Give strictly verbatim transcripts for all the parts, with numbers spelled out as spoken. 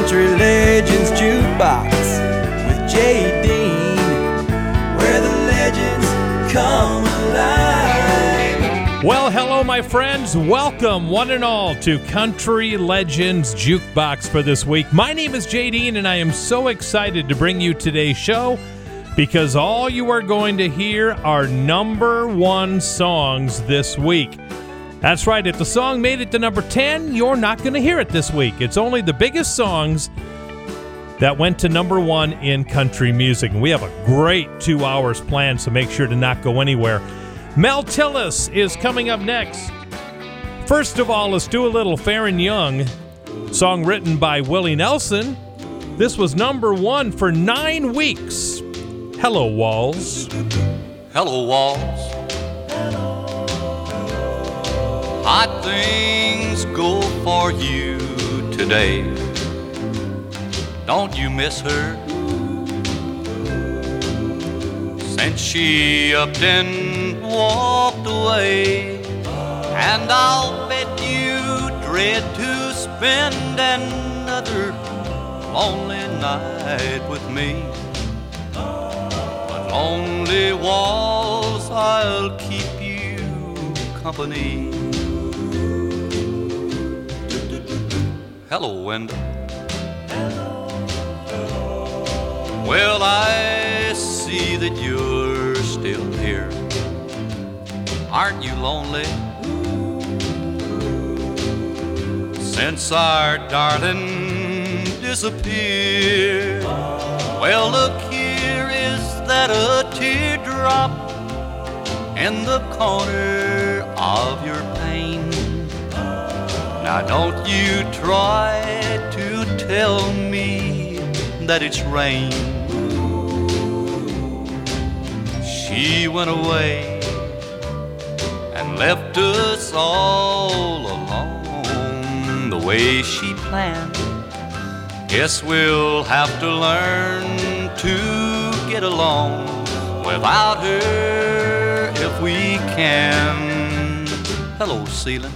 Country Legends Jukebox with Jay Dean, where the legends come alive. Well, hello, my friends. Welcome, one and all, to Country Legends Jukebox for this week. My name is Jay Dean, and I am so excited to bring you today's show, because all you are going to hear are number one songs this week. That's right, if the song made it to number ten, you're not going to hear it this week. It's only the biggest songs that went to number one in country music. And we have a great two hours planned, so make sure to not go anywhere. Mel Tillis is coming up next. First of all, let's do a little Faron Young, song written by Willie Nelson. This was number one for nine weeks. Hello, Walls. Hello, Walls. How'd things go for you today? Don't you miss her? Since she upped and walked away, and I'll bet you dread to spend another lonely night with me. But lonely walls, I'll keep you company. Hello, window. Hello. Well, I see that you're still here. Aren't you lonely? Since our darling disappeared, well, look here, is that a teardrop in the corner of your pane? Now don't you try to tell me that it's rain. She went away and left us all alone the way she planned. Guess we'll have to learn to get along without her if we can. Hello, ceiling.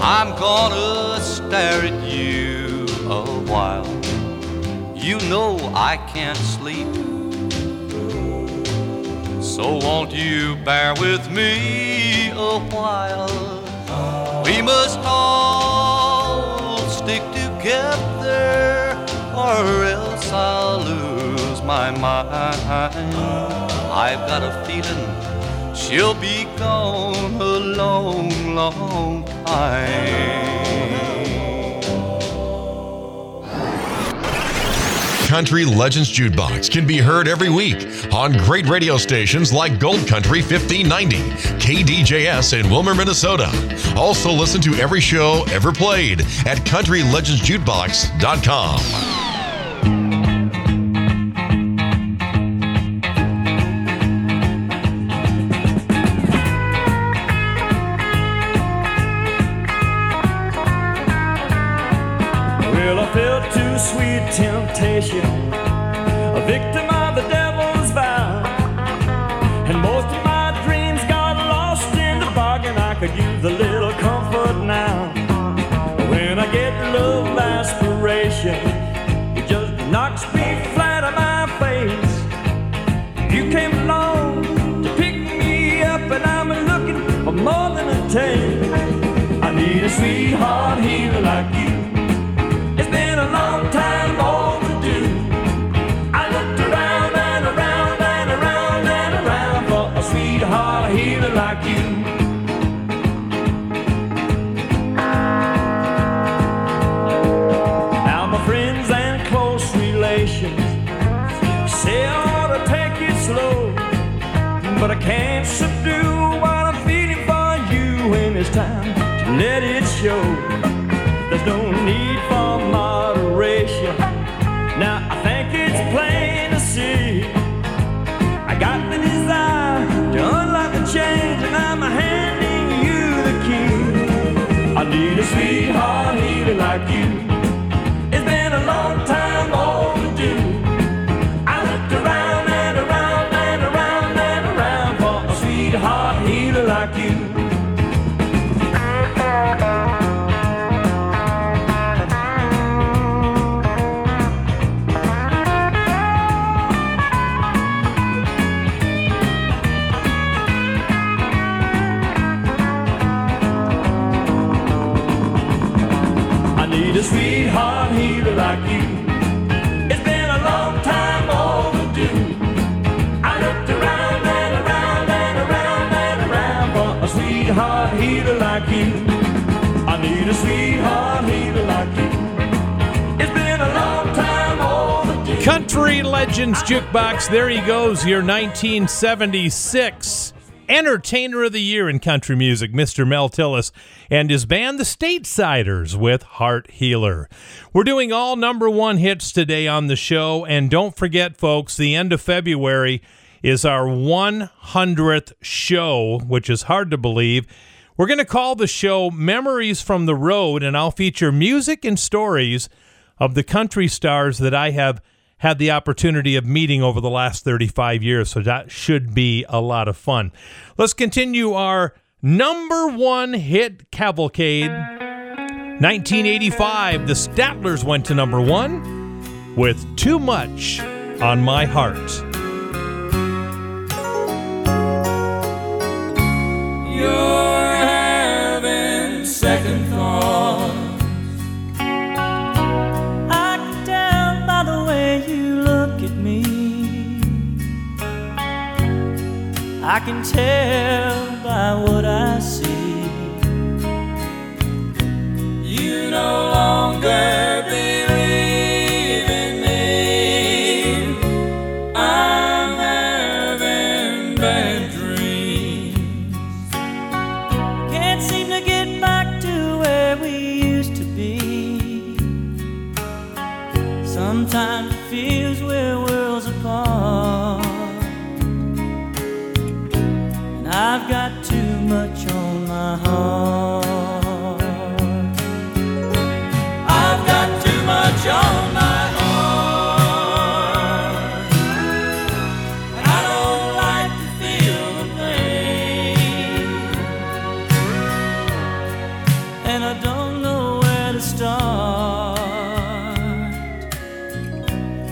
I'm gonna stare at you a while. You know I can't sleep, so won't you bear with me a while? We must all stick together, or else I'll lose my mind. I've got a feeling she'll be gone a long, long time. Country Legends Jukebox can be heard every week on great radio stations like Gold Country fifteen ninety, K D J S in Wilmer, Minnesota. Also listen to every show ever played at country legends jukebox dot com. Sweet temptation, a victim of the devil's vow, and most of my dreams got lost in the bargain. I could use a little comfort now. When I get love aspiration, it just knocks me flat on my face. You came along to pick me up, and I'm looking for more than a taste. I need a sweetheart healer like you. But I can't subdue what I'm feeling for you, and it's time to let it show. There's no need for moderation. Now I think it's plain to see. I got the desire to unlock the chains, and I'm handing you the key. I need a sweetheart healer like you. It's been a long time overdue. Like you. need a sweetheart healer like you. It's been a long time overdue. I looked around and around and around and around for a sweetheart healer like you. I need a sweetheart healer like you. It's been a long time overdue. Country Legends Jukebox, there he goes, year nineteen seventy-six. Entertainer of the Year in country music, Mister Mel Tillis, and his band, the Statesiders, with Heart Healer. We're doing all number one hits today on the show, and don't forget, folks, the end of February is our one hundredth show, which is hard to believe. We're going to call the show Memories from the Road, and I'll feature music and stories of the country stars that I have had the opportunity of meeting over the last thirty-five years, so that should be a lot of fun. Let's continue our number one hit cavalcade. nineteen eighty-five, the Statlers went to number one with Too Much on My Heart. You're having second thoughts. I can tell by what I see. You no longer believe in me. I'm having bad dreams. Can't seem to get back to where we used to be. Sometimes it feels we're worlds apart. I've got too much on my heart. I've got too much on my heart. I don't like to feel the pain. And I don't know where to start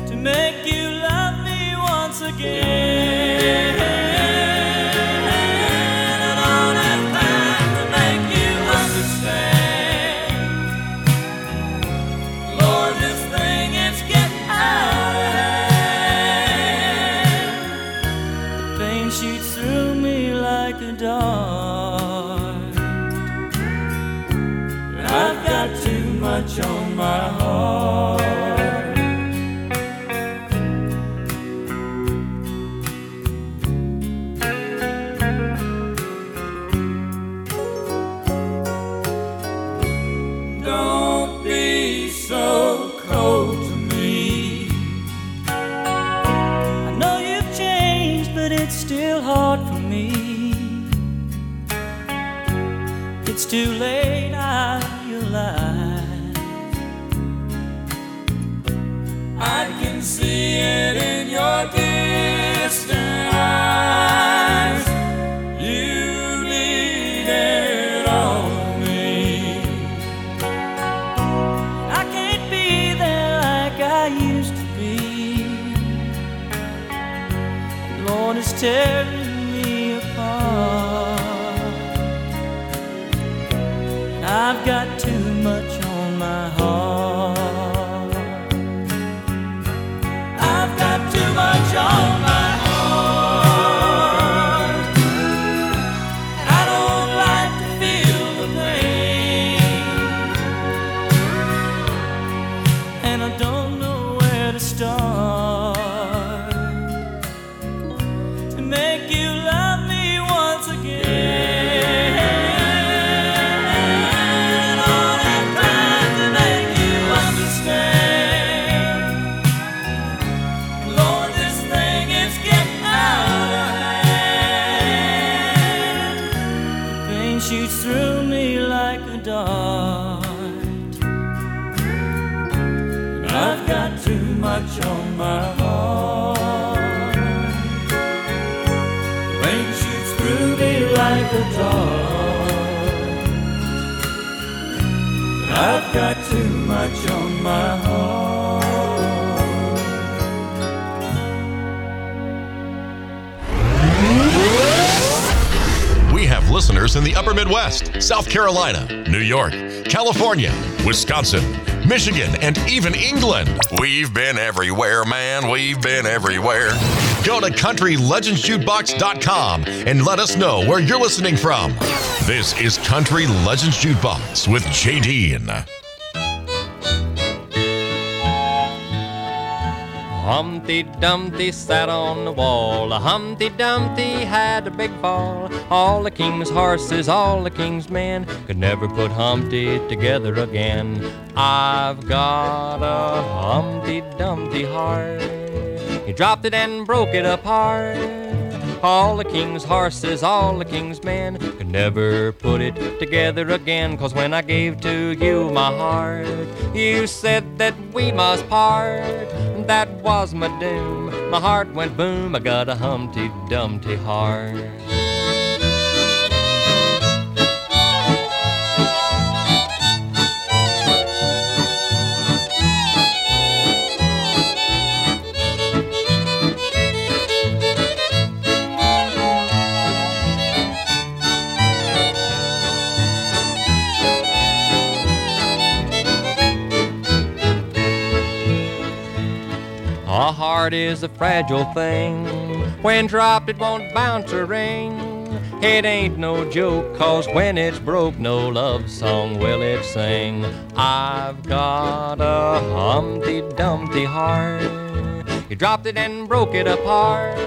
to make you love me once again. On my heart. Don't be so cold to me. I know you've changed, but it's still hard for me. It's too late, I realize. I can see it in your distant eyes. You need it all of me. I can't be there like I used to be. The Lord is tearing me apart. I've got too much on my heart. Too much on my heart. I don't like to feel the pain. And I don't know where to start to make you love me once again. And I don't have time to make you understand. Much on my heart. The rain shoots through me like a dart. I've got too much on my heart. We have listeners in the Upper Midwest, South Carolina, New York, California, Wisconsin, Michigan, and even England. We've been everywhere, man. We've been everywhere. Go to country legends jukebox dot com and let us know where you're listening from. This is Country Legends Jukebox with Jay Dean. Humpty Dumpty sat on the wall. Humpty Dumpty had a big fall. All the king's horses, all the king's men could never put Humpty together again. I've got a Humpty Dumpty heart. He dropped it and broke it apart. All the king's horses, all the king's men could never put it together again. 'Cause when I gave to you my heart, you said that we must part. That was my doom. My heart went boom. I got a Humpty Dumpty heart. A heart is a fragile thing. When dropped, it won't bounce or ring. It ain't no joke, 'cause when it's broke, no love song will it sing. I've got a Humpty Dumpty heart. You dropped it and broke it apart.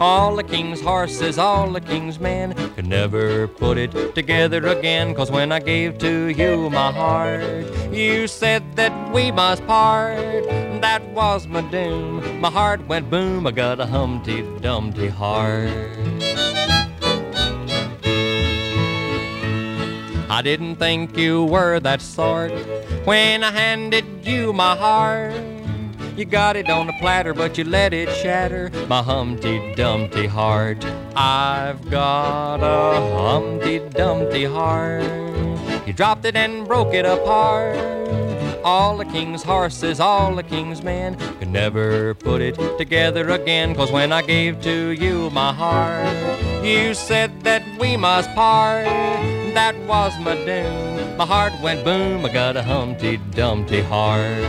All the king's horses, all the king's men could never put it together again. 'Cause when I gave to you my heart, you said that we must part. That was my doom. My heart went boom. I got a Humpty Dumpty heart. I didn't think you were that sort when I handed you my heart. You got it on a platter, but you let it shatter. My Humpty Dumpty heart. I've got a Humpty Dumpty heart. You dropped it and broke it apart. All the king's horses, all the king's men could never put it together again. 'Cause when I gave to you my heart, you said that we must part. That was my doom. My heart went boom. I got a Humpty Dumpty heart.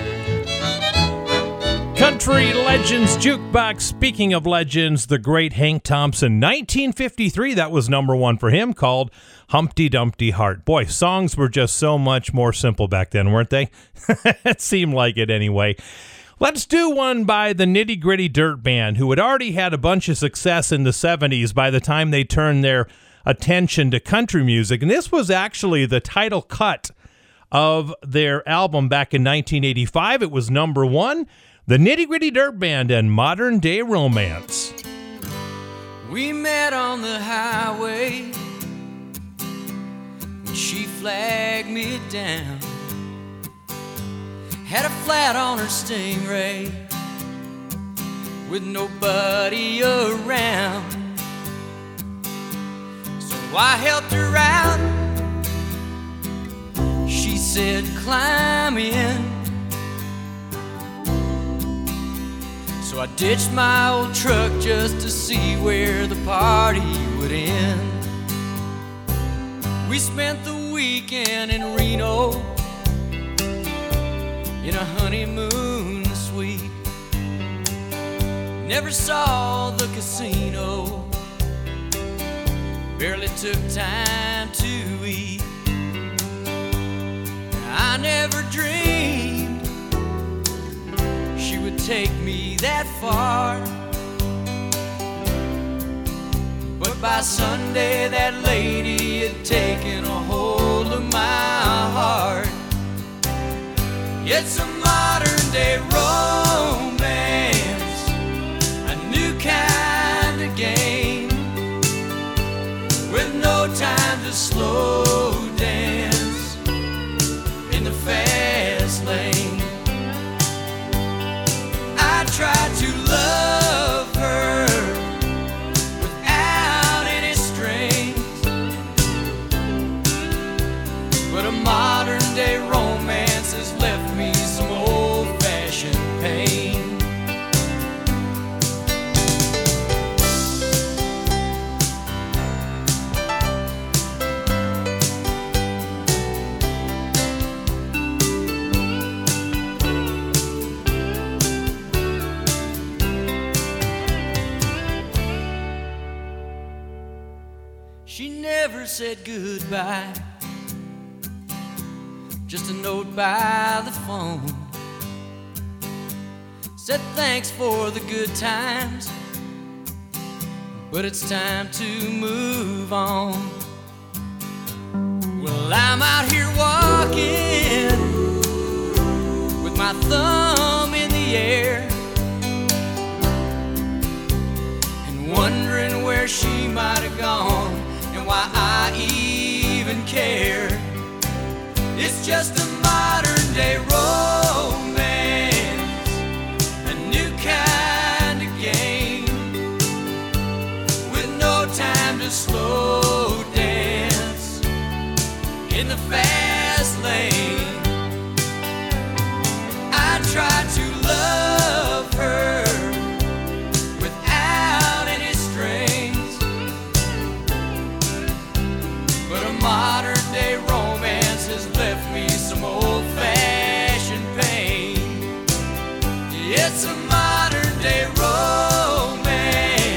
Country Legends Jukebox. Speaking of legends, the great Hank Thompson, nineteen fifty-three, that was number one for him, called Humpty Dumpty Heart. Boy, songs were just so much more simple back then, weren't they? It seemed like it anyway. Let's do one by the Nitty Gritty Dirt Band, who had already had a bunch of success in the seventies by the time they turned their attention to country music. And this was actually the title cut of their album back in nineteen eighty-five. It was number one, the Nitty Gritty Dirt Band and Modern Day Romance. We met on the highway. She flagged me down. Had a flat on her Stingray with nobody around. So I helped her out. She said, "Climb in." So I ditched my old truck just to see where the party would end. We spent the weekend in Reno in a honeymoon suite. Never saw the casino, barely took time to eat. I never dreamed she would take me that far. But by Sunday, that lady had taken a hold of my heart. It's a modern day romance, a new kind of game, with no time to slow dance in the fast lane. I tried to love her. Modern day romance has left me some never said goodbye. Just a note by the phone. Said thanks for the good times, but it's time to move on. Well, I'm out here walking with my thumb in the air and wondering where she might have gone and why I even care. It's just a modern day romance, a new kind of game, with no time to slow dance in the fast lane. I tried to love her without any strings, but a modern day romance has left me some old-fashioned pain. It's a modern-day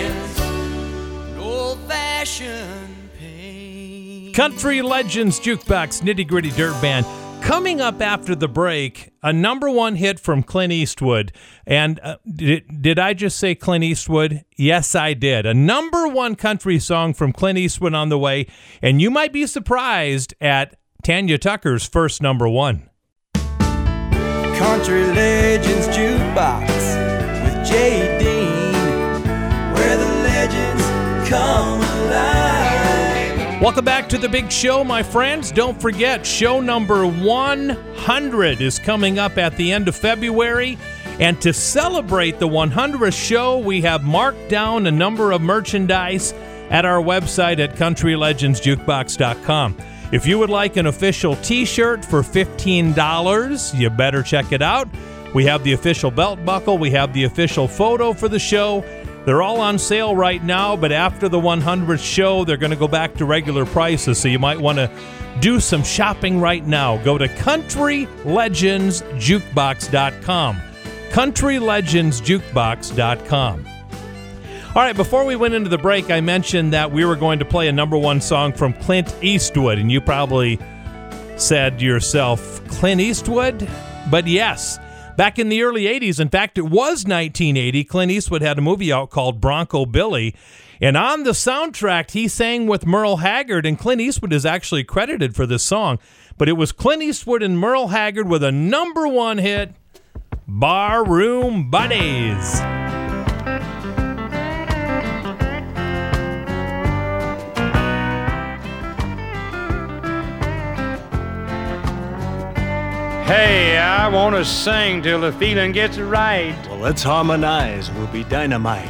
romance, an old-fashioned pain. Country Legends Jukebox, Nitty Gritty Dirt Band. Coming up after the break, a number one hit from Clint Eastwood. And uh, did, did I just say Clint Eastwood? Yes, I did. A number one country song from Clint Eastwood on the way. And you might be surprised at Tanya Tucker's first number one. Country Legends Jukebox with Jay Dean, where the legends come alive. Welcome back to the big show, my friends. Don't forget, show number one hundred is coming up at the end of February. And to celebrate the one hundredth show, we have marked down a number of merchandise at our website at country legends jukebox dot com. If you would like an official t-shirt for fifteen dollars, you better check it out. We have the official belt buckle. We have the official photo for the show. They're all on sale right now, but after the one hundredth show, they're going to go back to regular prices, so you might want to do some shopping right now. Go to country legends jukebox dot com. country legends jukebox dot com. All right, before we went into the break, I mentioned that we were going to play a number one song from Clint Eastwood, and you probably said to yourself, Clint Eastwood? But yes, back in the early eighties, in fact, it was nineteen eighty, Clint Eastwood had a movie out called Bronco Billy, and on the soundtrack, he sang with Merle Haggard, and Clint Eastwood is actually credited for this song, but it was Clint Eastwood and Merle Haggard with a number one hit, Barroom Buddies. Hey, I want to sing till the feeling gets right. Well, let's harmonize, we'll be dynamite.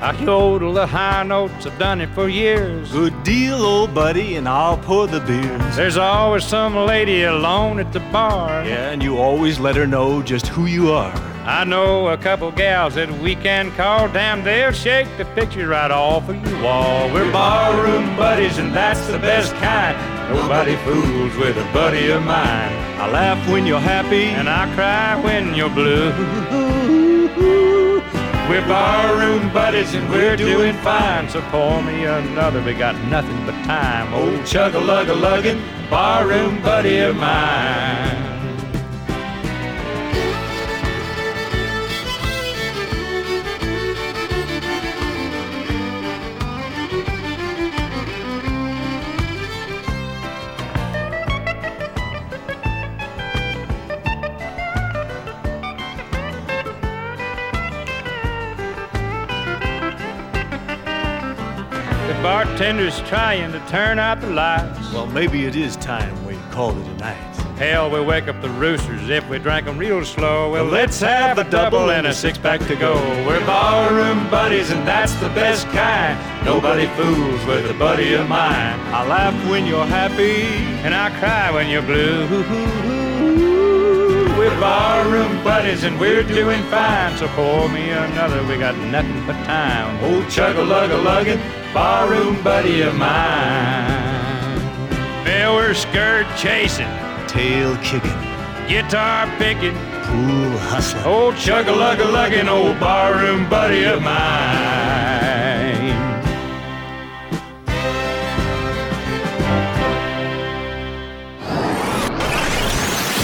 I yodel the high notes, I've done it for years. Good deal, old buddy, and I'll pour the beers. There's always some lady alone at the bar. Yeah, and you always let her know just who you are. I know a couple gals that we can call. Damn, they'll shake the picture right off of your wall. We're barroom buddies, and that's the best kind. Nobody fools with a buddy of mine. I laugh when you're happy, and I cry when you're blue. We're barroom buddies, and we're doing fine. So pour me another, we got nothing but time. Old chug-a-lug-a-luggin', barroom buddy of mine. Bartender's trying to turn out the lights. Well, maybe it is time we call it a night. Hell, we wake up the roosters if we drank them real slow. Well, let's have a double and a six-pack to go. We're barroom buddies, and that's the best kind. Nobody fools with a buddy of mine. I laugh when you're happy, and I cry when you're blue. We're barroom buddies, and we're doing fine. So pour me another, we got nothing but time. Old chug-a-lug-a-luggin', barroom buddy of mine. Yeah, we're skirt chasing, tail kicking, guitar picking, pool hustling. Old chug-a-lug-a-luggin', old barroom buddy of mine.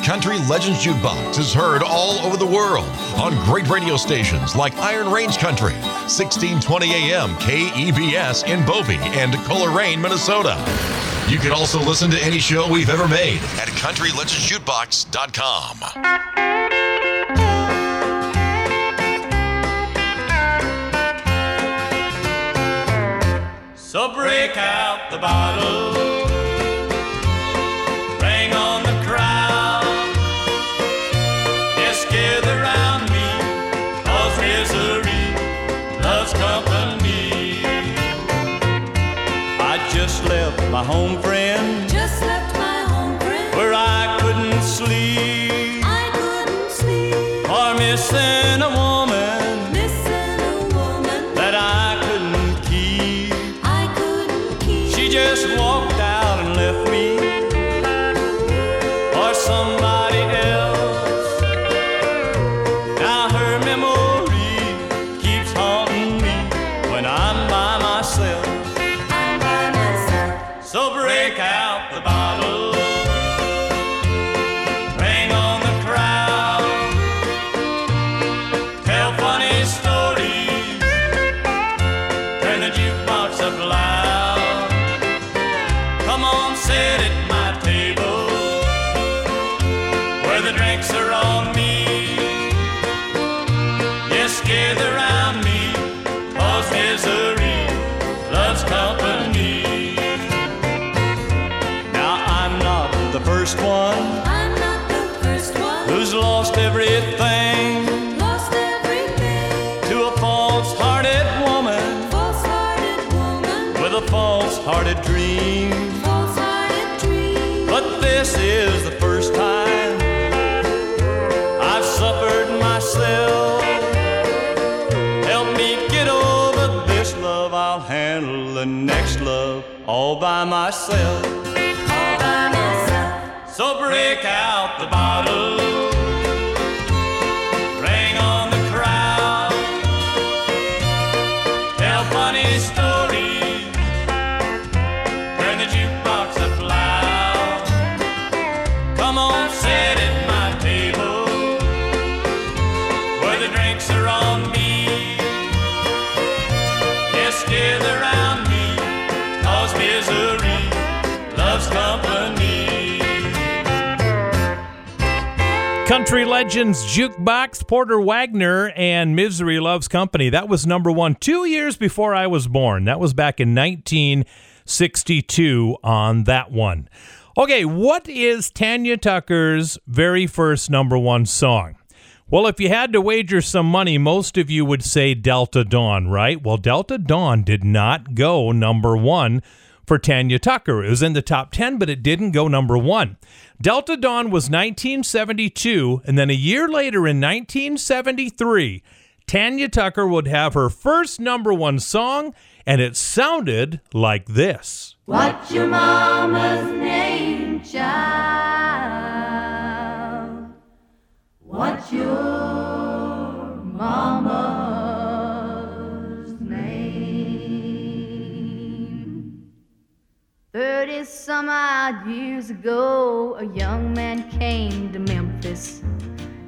Country Legends Jukebox is heard all over the world on great radio stations like Iron Range Country, sixteen twenty A M K E B S in Bowie and Coleraine, Minnesota. You can also listen to any show we've ever made at country legends jukebox dot com. So break out the bottle, bang on the crowd, just gather round me, cause misery loves company. I just left my home friend, just left my home friend, where I couldn't sleep, I couldn't sleep, for missing a woman. False-hearted dream. False-hearted dream. But this is the first time I've suffered myself. Help me get over this love. I'll handle the next love all by myself. All by myself. So break out the bottle. Country Legends Jukebox, Porter Wagner, and Misery Loves Company. That was number one two years before I was born. That was back in nineteen sixty-two on that one. Okay, what is Tanya Tucker's very first number one song? Well, if you had to wager some money, most of you would say Delta Dawn, right? Well, Delta Dawn did not go number one for Tanya Tucker. It was in the top ten, but it didn't go number one. Delta Dawn was nineteen seventy-two, and then a year later in nineteen seventy-three, Tanya Tucker would have her first number one song, and it sounded like this. What's your mama's name, child? What's your mama? Thirty-some-odd years ago, a young man came to Memphis,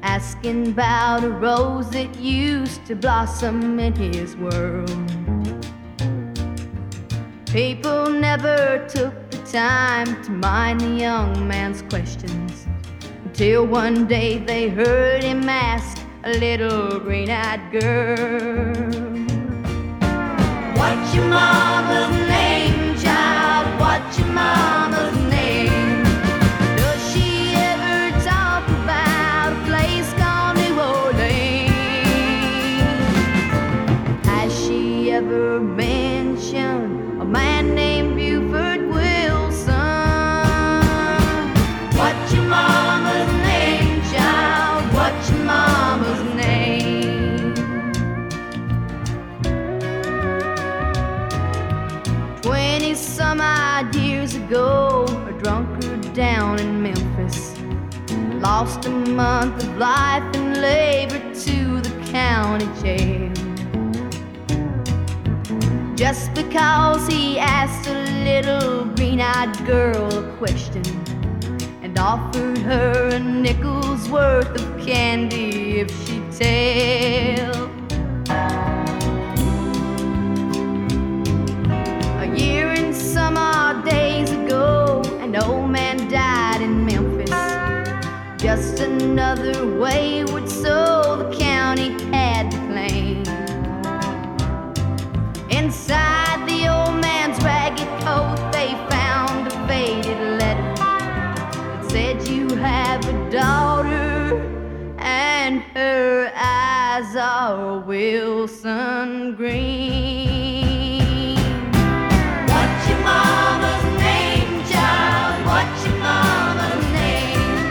asking about a rose that used to blossom in his world. People never took the time to mind the young man's questions, until one day they heard him ask a little green-eyed girl, what's your mama's name, child? What's your mama's name? Does she ever talk about a place called New Orleans? Has she ever mentioned a man named Buford Wilson? What's your mama's name, child? What's your mama's name? Twenty-some-odd years ago, a drunkard down in Memphis lost a month of life and labor to the county jail, just because he asked a little green-eyed girl a question and offered her a nickel's worth of candy if she'd tell. A year and some odd days ago, an old man died in Memphis, just another wayward soul the county had to claim. Inside the old man's ragged coat, they found a faded letter that said, "You have a daughter, and her eyes are Wilson green." What's your mama's name, child? What's your mama's name?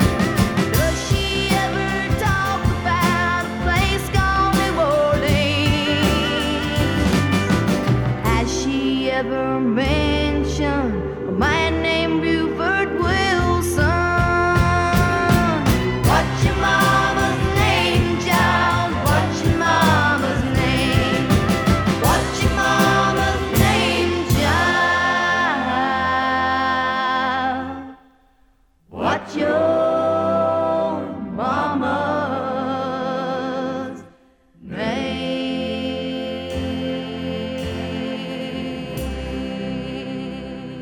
Does she ever talk about a place called New Orleans? Has she ever mentioned a man named Buford Wilson? What's your mama's name, child? What's your mama's name? What's your mama's name, child? What's your mama's name?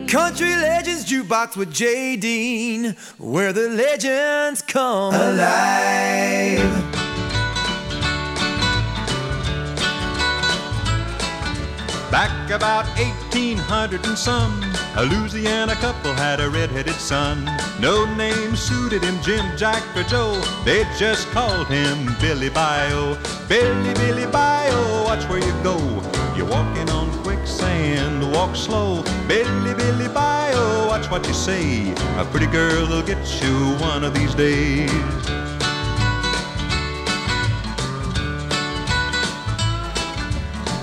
Country Legends Jukebox with Jay Dean, where the legends come alive. Back about eighteen hundred and some, a Louisiana couple had a red-headed son. No name suited him, Jim, Jack, or Joe. They just called him Billy Bio. Billy, Billy Bio, watch where you go. You're walking on quicksand, walk slow. Billy, Billy Bio, watch what you say. A pretty girl will get you one of these days.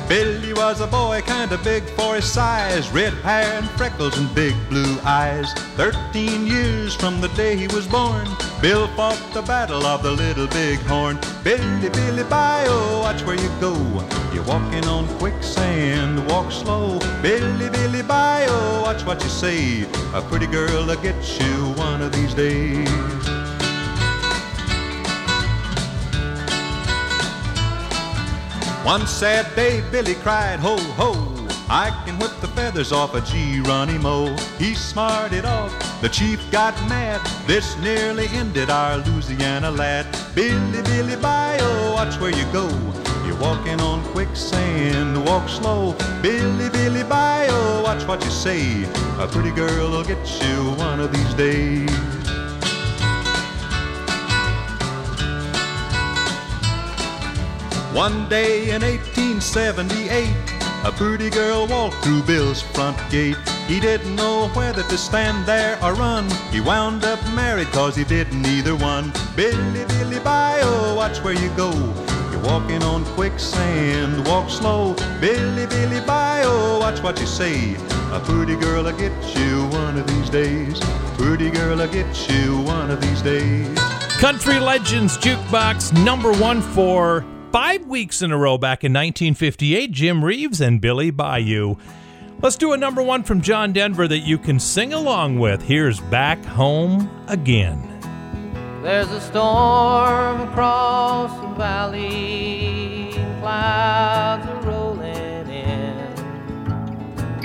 Billy was a boy, kinda big for his size, red hair and freckles and big blue eyes. Thirteen years from the day he was born, Bill fought the battle of the Little Big Horn. Billy, Billy Bio, watch where you go. You're walking on quicksand, walk slow. Billy, Billy Bio, watch what you say. A pretty girl will get you one of these days. One sad day, Billy cried, ho, ho, I can whip the feathers off a Geronimo. He smarted off, the chief got mad, this nearly ended our Louisiana lad. Billy, Billy Bio, watch where you go. You're walking on quicksand, walk slow. Billy, Billy Bio, watch what you say. A pretty girl will get you one of these days. One day in eighteen seventy-eight, a pretty girl walked through Bill's front gate. He didn't know whether to stand there or run. He wound up married cause he didn't either one. Billy, Billy Bio, watch where you go. You're walking on quicksand, walk slow. Billy, Billy Bio, watch what you say. A pretty girl will get you one of these days. Pretty girl will get you one of these days. Country Legends Jukebox number one for five weeks in a row back in nineteen fifty-eight, Jim Reeves and Billy Bayou. Let's do a number one from John Denver that you can sing along with. Here's Back Home Again. There's a storm across the valley, clouds are rolling in.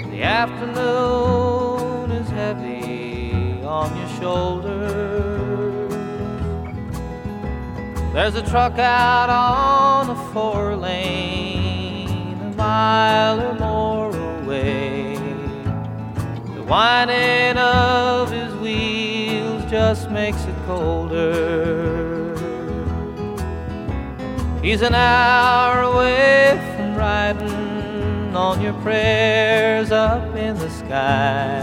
The afternoon is heavy on your shoulders. There's a truck out on a four lane, a mile or more away. The whining of his wheels just makes it colder. He's an hour away from riding on your prayers up in the sky.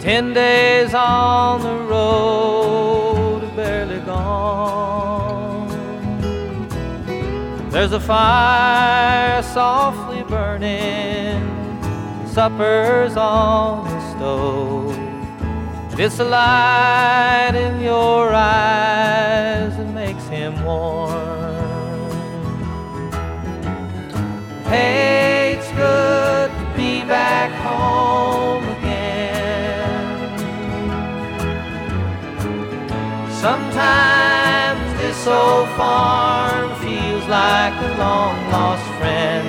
Ten days on the road, barely gone. There's a fire softly burning, supper's on the stove. It's the light in your eyes that makes him warm. Hey, it's good to be back home again. Sometimes this old farm feels like a long-lost friend.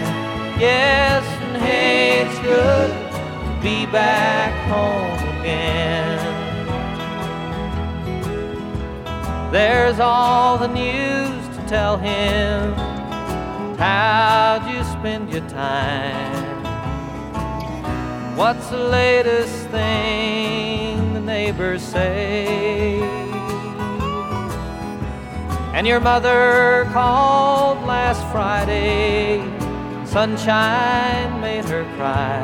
Yes, and hey, it's good to be back home again. There's all the news to tell him. How'd you spend your time? What's the latest thing the neighbors say? And your mother called last Friday. Sunshine made her cry.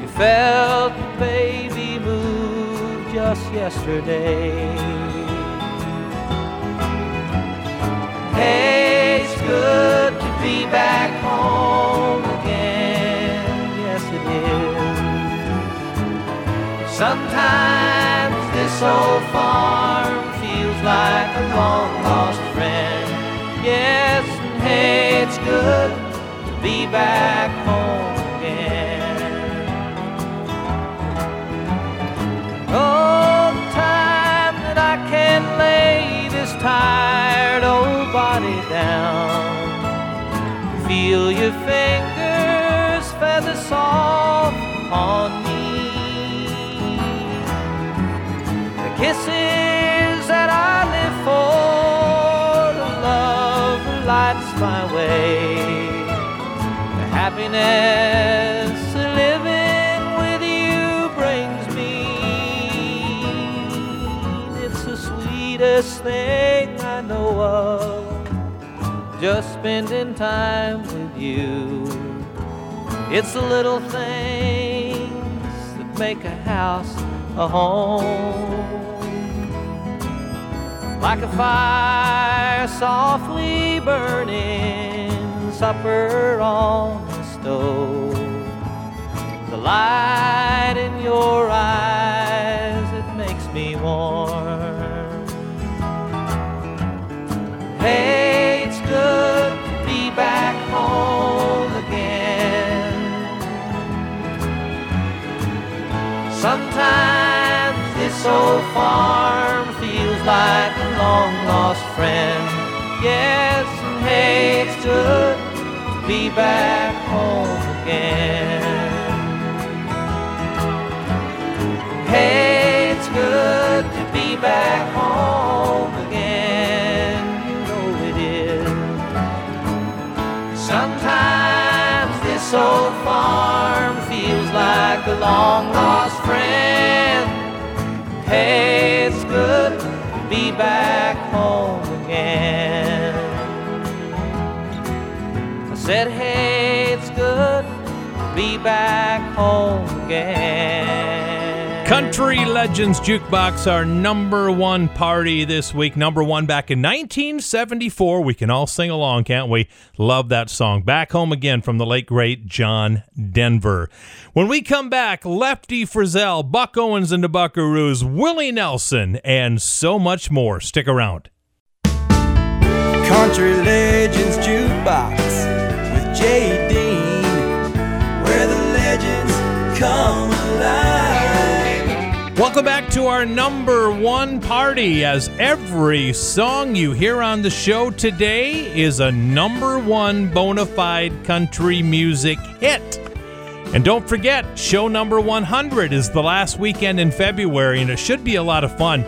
You felt the baby move just yesterday. Hey, it's good to be back home again. Yes, it is. Sometimes this old farm like a long-lost friend. Yes, and hey, it's good to be back home again. Oh, the time that I can lay this tired old body down, feel your fingers feather soft on me. The kisses that I live for, the love that lights my way, the happiness of living with you brings me. It's the sweetest thing I know of, just spending time with you. It's the little things that make a house a home. Like a fire softly burning, supper on the stove, the light in your eyes, it makes me warm. Hey, it's good to be back home again. Sometimes this old farm feels like a long-lost friend. Yes, and hey, it's good to be back home again. Hey, it's good to be back home again. You know it is. Sometimes this old farm feels like a long-lost friend. Hey, it's good to be back home again. I said, hey, it's good to be back home again. Country Legends Jukebox, our number one party this week. Number one back in nineteen seventy-four. We can all sing along, can't we? Love that song. Back Home Again from the late, great John Denver. When we come back, Lefty Frizzell, Buck Owens and the Buckaroos, Willie Nelson, and so much more. Stick around. Country Legends Jukebox with Jay Dean, where the legends come alive. Welcome back to our number one party, as every song you hear on the show today is a number one bona fide country music hit. And don't forget, show number one hundred is the last weekend in February, and it should be a lot of fun.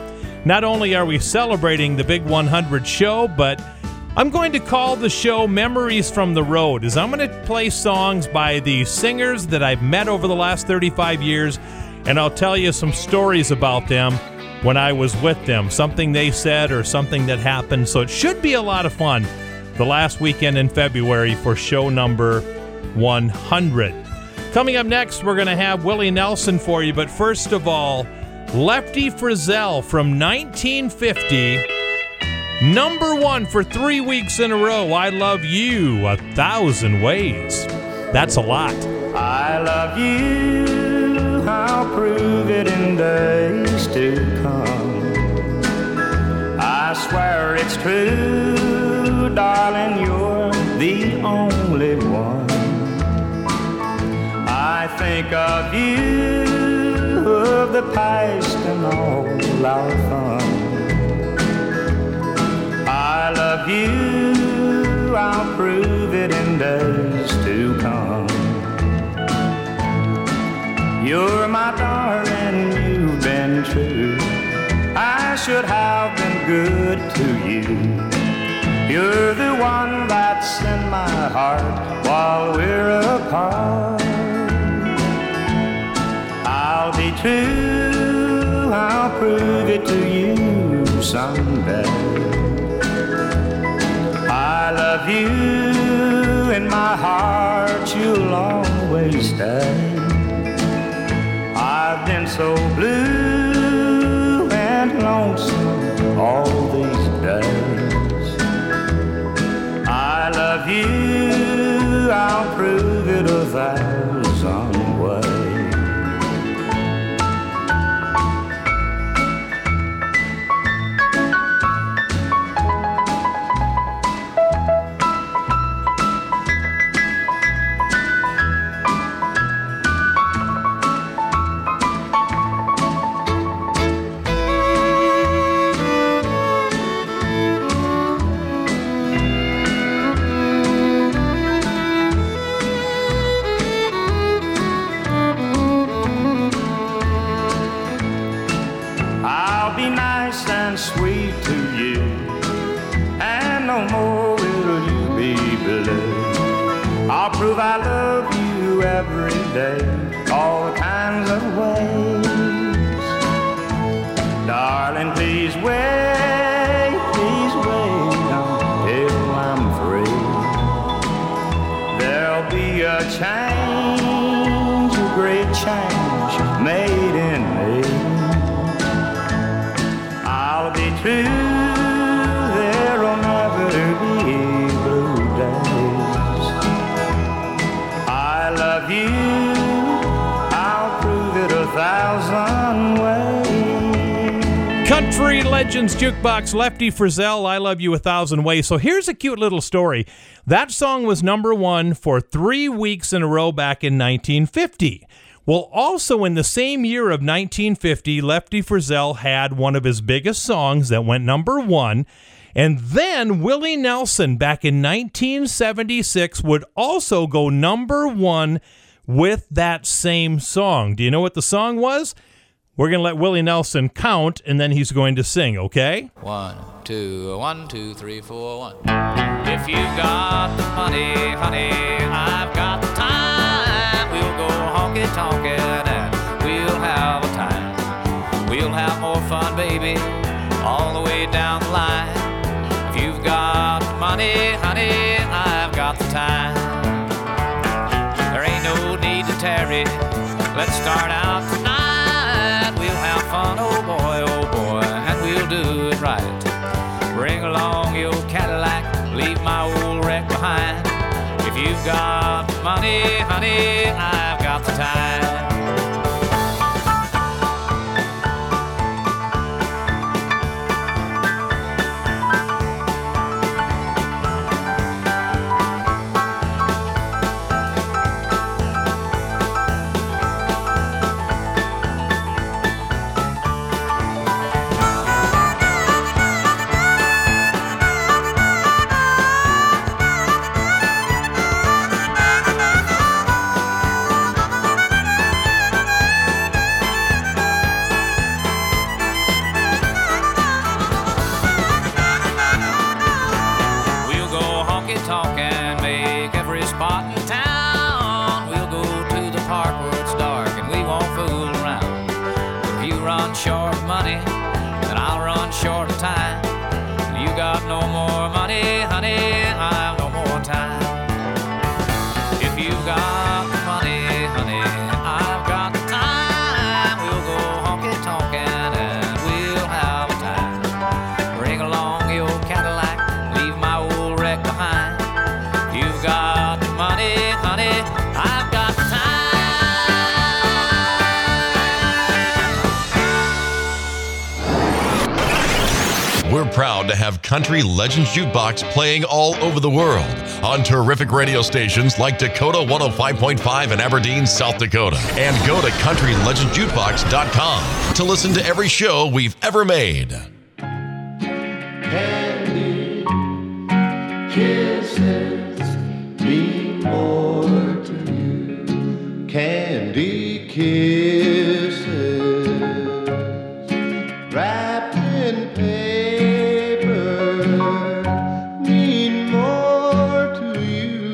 Not only are we celebrating the big one hundred show, but I'm going to call the show Memories from the Road, as I'm going to play songs by the singers that I've met over the last thirty-five years, and I'll tell you some stories about them when I was with them, something they said or something that happened. So it should be a lot of fun the last weekend in February for show number one hundred. Coming up next, we're going to have Willie Nelson for you, but first of all, Lefty Frizzell from nineteen fifty, number one for three weeks in a row, I Love You a Thousand Ways. That's a lot. I love you, I'll prove it in days to come. I swear it's true, darling, you're the only one. I think of you, of the past and all. flower fun. I love you, I'll prove it in days to come. You're my darling, you've been true. I should have been good to you. You're the one that's in my heart while we're apart. I'll be true, I'll prove it to you someday. I love you, in my heart you'll always stay. I've been so blue and lonesome all these days. I love you, I'll prove it a thousand ways. All kinds of ways. Darling, please wait, please wait until I'm free. There'll be a change, a great change made in me. I'll be true, there'll never be blue days. I love you, thousand ways. Country Legends Jukebox, Lefty Frizzell, I Love You a Thousand Ways. So here's a cute little story. That song was number one for three weeks in a row back in nineteen fifty. Well, also in the same year of nineteen fifty, Lefty Frizzell had one of his biggest songs that went number one. And then Willie Nelson back in nineteen seventy-six would also go number one with that same song. Do you know what the song was? We're going to let Willie Nelson count, and then he's going to sing, okay? One, two, one, two, three, four, one. If you've got the money, honey, I've got the time. We'll go honky-tonkin' and we'll have a time. We'll have more fun, baby, all the way down the line. If you've got the money, honey, I've got the time. Terry, let's start out tonight. We'll have fun, oh boy, oh boy, and we'll do it right. Bring along your Cadillac, leave my old wreck behind. If you've got money, honey, I've got the time. Short of time, you got no more money, honey, I've no more time. If you've got the money, honey, I've got the time. We'll go honky-tonkin' and we'll have a time. Bring along your Cadillac, leave my old wreck behind. If you've got the money, honey, I've got the time. we're proud to have Country Legends Jukebox playing all over the world on terrific radio stations like Dakota one oh five point five in Aberdeen, South Dakota. And go to country legends jukebox dot com to listen to every show we've ever made. Candy, kisses, mean more to you. Candy, kisses, wrapped in paper, mean more to you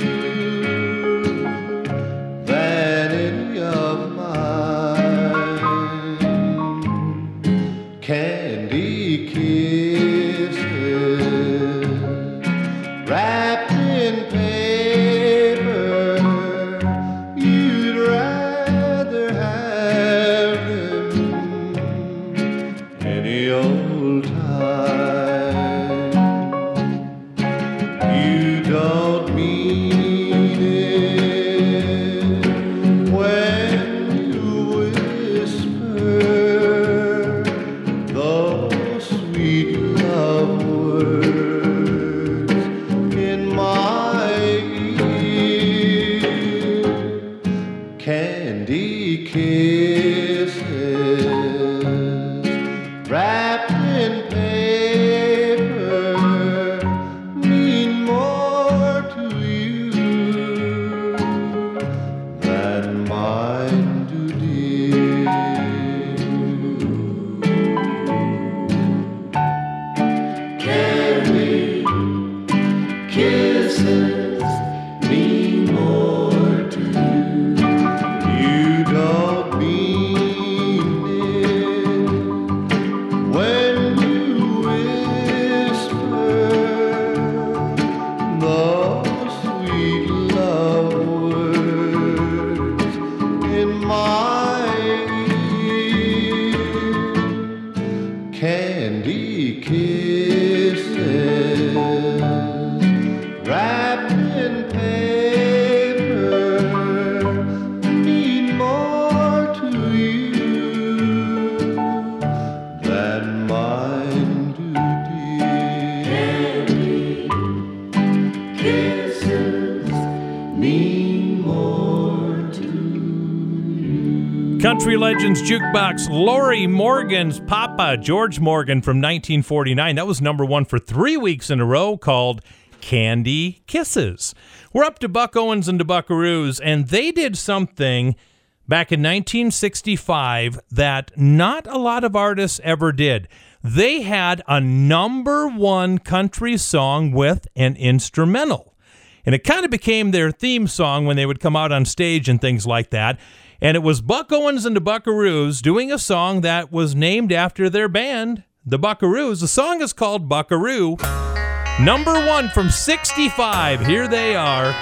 than any of mine. Candy, kisses. Country Legends Jukebox, Lori Morgan's Papa, George Morgan from nineteen forty-nine. That was number one for three weeks in a row, called Candy Kisses. We're up to Buck Owens and the Buckaroos, and they did something back in nineteen sixty-five that not a lot of artists ever did. They had a number one country song with an instrumental, and it kind of became their theme song when they would come out on stage and things like that. And it was Buck Owens and the Buckaroos doing a song that was named after their band, the Buckaroos. The song is called Buckaroo. Number one from sixty-five. Here they are.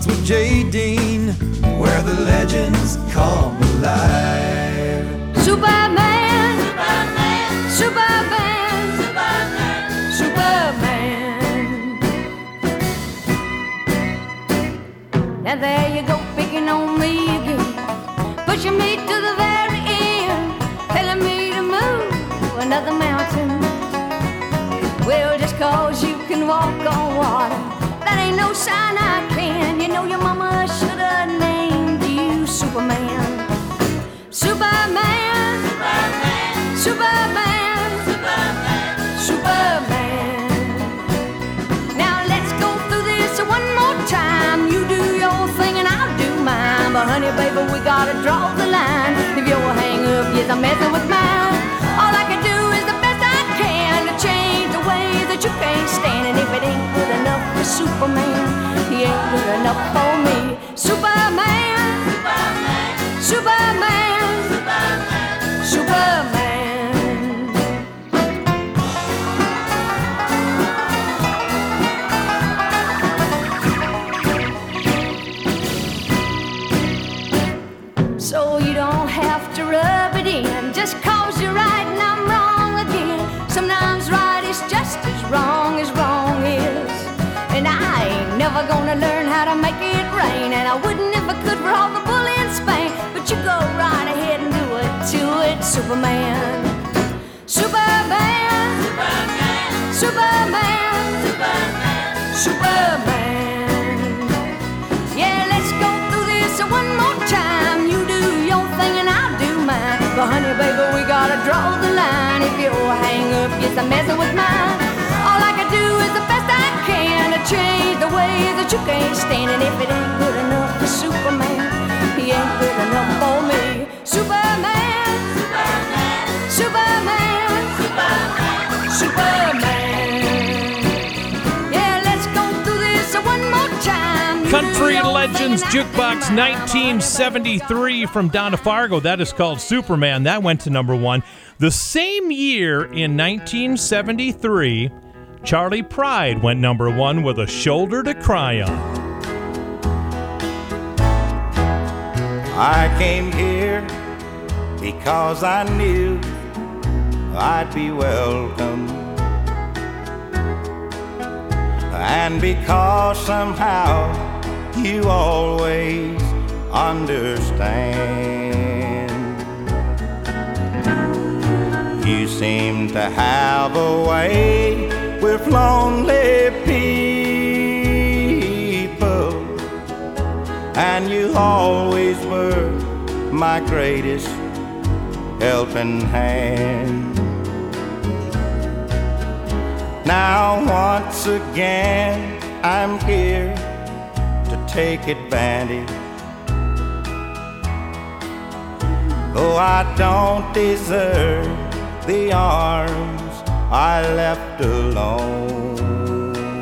Jukebox with Jay Dean, where the legends come alive. Superman, Superman, Superman, Superman, Superman. Now there you go, picking on me again, pushing me to the very end, telling me to move another mountain. Well, just cause you can walk on water, that ain't no sign I can. You know your mama should have named you Superman. Superman, Superman, Superman, Superman, Superman. Now let's go through this one more time. You do your thing and I'll do mine. But honey, baby, we gotta draw the line. If you're a hang up, yes, I'm messing with mine. All I can do is the best I can to change the way that you can't stand. And if it ain't good enough, Superman, he ain't good enough for me. Superman, Superman, Superman, Superman, Superman. So you don't have to rub it in, just cause you're right and I'm wrong again. Sometimes right is just as wrong as wrong is. And I ain't never gonna learn how to make it rain, and I wouldn't if I could for all the bull in Spain. But you go right ahead and do it to it, Superman. Superman, Superman, Superman, Superman, Superman. Yeah, let's go through this one more time. You do your thing and I'll do mine. But honey, baby, we gotta draw the line. If you hang up, yes, I'm messing with mine. All I can do is the best I can to change the way that you can't stand. And if it ain't good enough for Superman, he ain't good enough for me. Superman, Superman, Superman, Superman, Superman. Yeah, let's go through this one more time. Country Legends Jukebox nineteen seventy-three from Donna Fargo. That is called Superman. That went to number one. The same year in nineteen seventy-three... Charlie Pride went number one with A Shoulder to Cry On. I came here because I knew I'd be welcome, and because somehow you always understand. You seem to have a way with lonely people, and you always were my greatest helping hand. Now once again I'm here to take advantage, though I don't deserve the arms I left alone.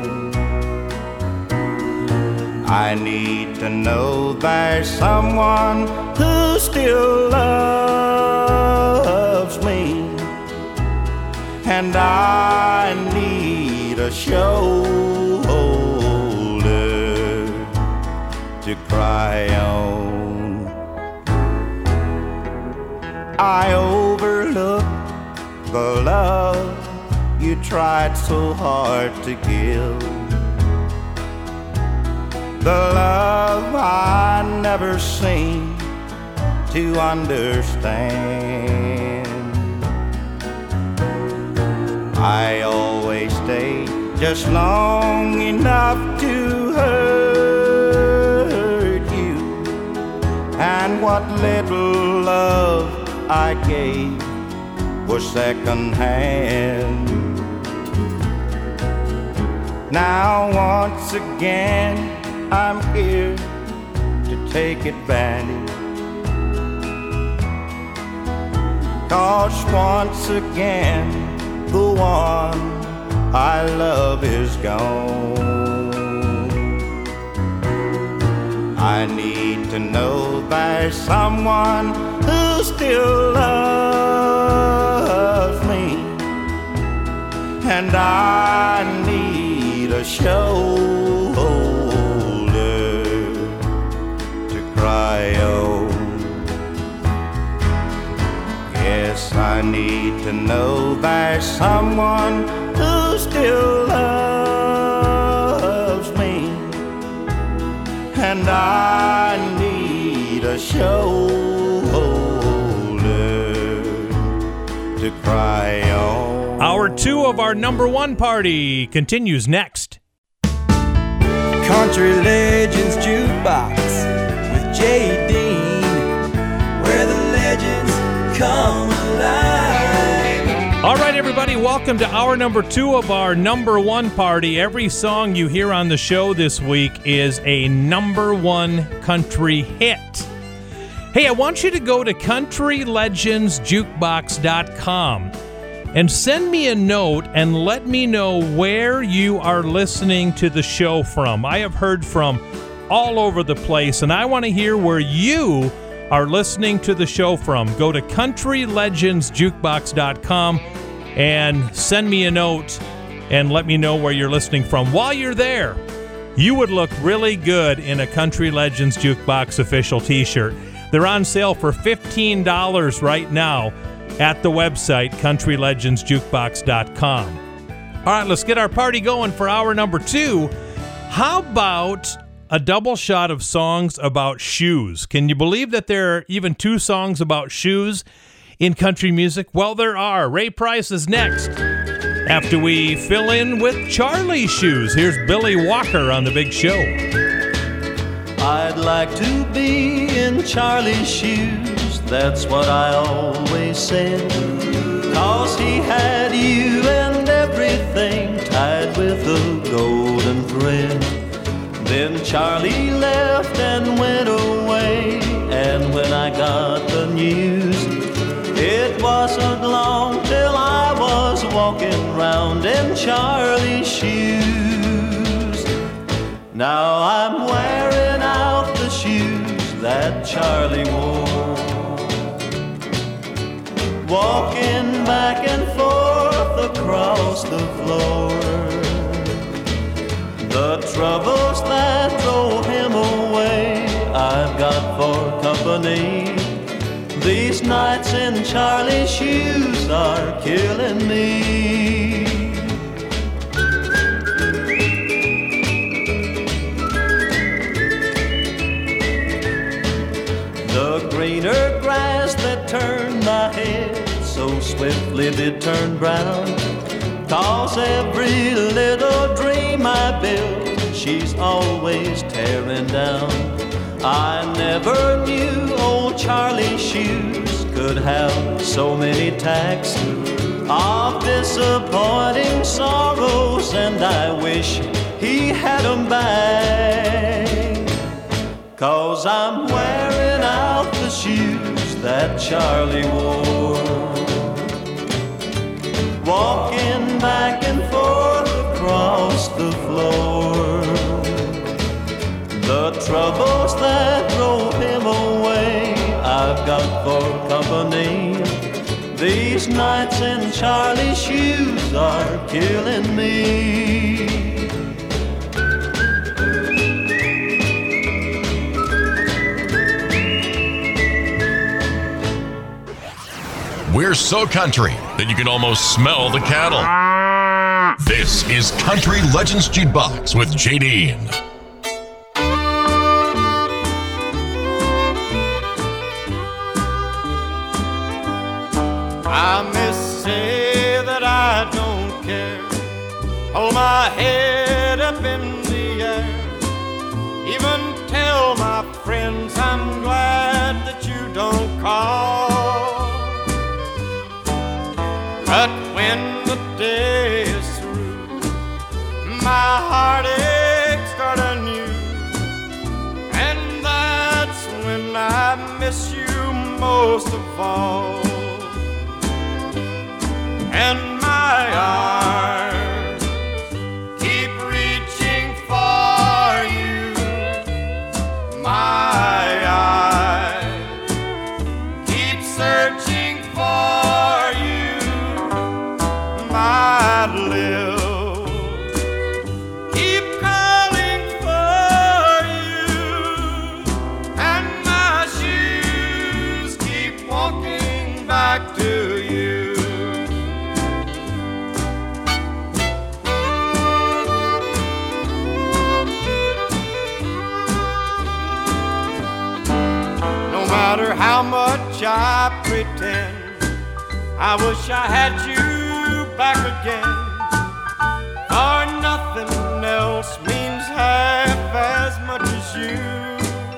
I need to know there's someone who still loves me, and I need a shoulder to cry on. I overlook the love you tried so hard to give, the love I never seemed to understand. I always stay just long enough to hurt you, and what little love I gave was second hand. Now once again I'm here to take advantage, 'cause once again the one I love is gone. I need to know there's someone who still loves me, and I need a shoulder Yes, I need to know there's someone who still loves me, and I need a shoulder to cry on. Hour two of our number one party continues next. Country Legends Jukebox with Jay Dean, where the legends come alive. All right, everybody, welcome to hour number two of our number one party. Every song you hear on the show this week is a number one country hit. Hey, I want you to go to country legends jukebox dot com and send me a note and let me know where you are listening to the show from. I have heard from all over the place, and I want to hear where you are listening to the show from. Go to country legends jukebox dot com and send me a note and let me know where you're listening from. While you're there, you would look really good in a Country Legends Jukebox official t-shirt. They're on sale for fifteen dollars right now at the website, country legends jukebox dot com. All right, let's get our party going for hour number two. How about a double shot of songs about shoes? Can you believe that there are even two songs about shoes in country music? Well, there are. Ray Price is next after we fill in with Charlie's Shoes. Here's Billy Walker on The Big Show. I'd like to be in Charlie's shoes, that's what I always said, 'cause he had you and everything tied with a golden thread. Then Charlie left and went away, and when I got the news, it wasn't long till I was walking round in Charlie's shoes. Now I'm wearing out the shoes that Charlie wore, walking back and forth across the floor. The troubles that drove him away, I've got for company. These nights in Charlie's shoes are killing me. The greener grass that turned my head so swiftly did turn brown, 'cause every little dream I built, she's always tearing down. I never knew old Charlie's shoes could have so many tacks of disappointing sorrows, and I wish he had 'em back, 'cause I'm wearing out the shoes that Charlie wore, walking back and forth across the floor. The troubles that drove him away, I've got for company. These nights in Charlie's shoes are killing me. We're so country that you can almost smell the cattle. This is Country Legends Jukebox with Jay Dean. I must say that I don't care. Hold my head up in the air. Even tell my friends I'm glad that you don't call. But when the day is through, my heartaches start anew, and that's when I miss you most of all. And my arms keep reaching for you, my eyes keep searching for to you. matter how much I pretend, I wish I had you back again, for nothing else means half as much as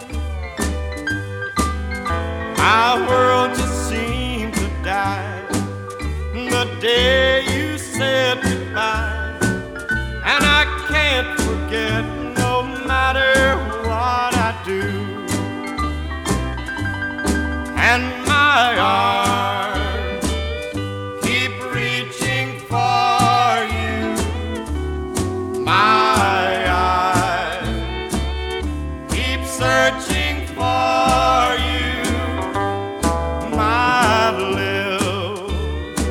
you. My world just seemed to die the day you said goodbye, and I can't forget no matter what I do. And my arms keep reaching for you. My eyes keep searching for you. My lips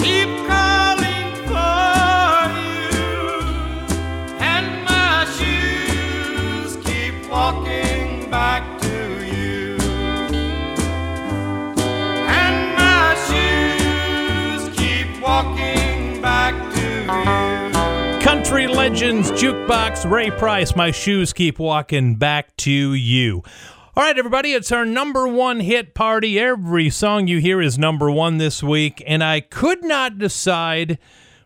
keep calling for you. And my shoes keep walking back. Country Legends Jukebox, Ray Price, My Shoes Keep Walking Back to You. All right, everybody, it's our number one hit party. Every song you hear is number one this week, and I could not decide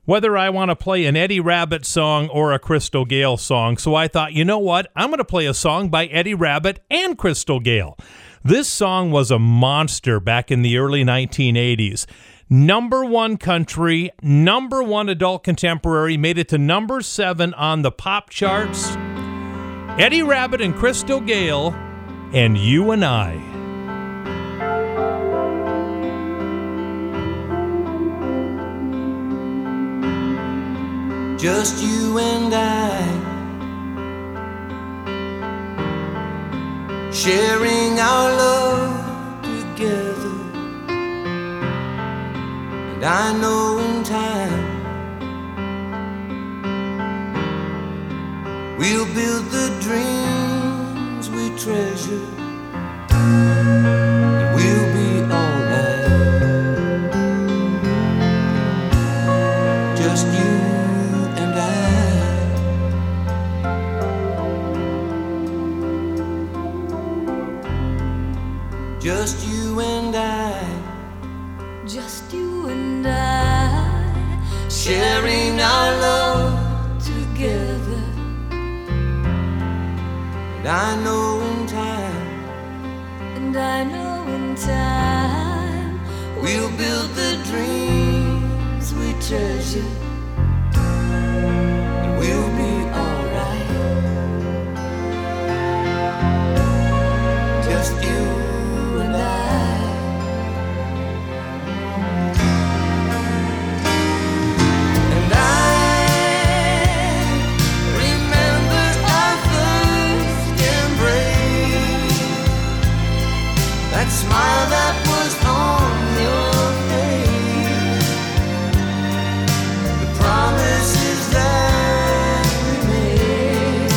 whether I want to play an Eddie Rabbit song or a Crystal Gayle song, so I thought, you know what? I'm going to play a song by Eddie Rabbit and Crystal Gayle. This song was a monster back in the early nineteen eighties. Number one country, number one adult contemporary, made it to number seven on the pop charts. Eddie Rabbit and Crystal Gayle, and You and I. Just you and I, sharing our love together. I know in time we'll build the dreams we treasure, and we'll be alright. Just you and I. Just you and I. Just you and I, sharing our love together, and I know in time, and I know in time, we'll build the dreams we treasure, and we'll be alright. Just you and I. Smile that was on your face, the promises that we made.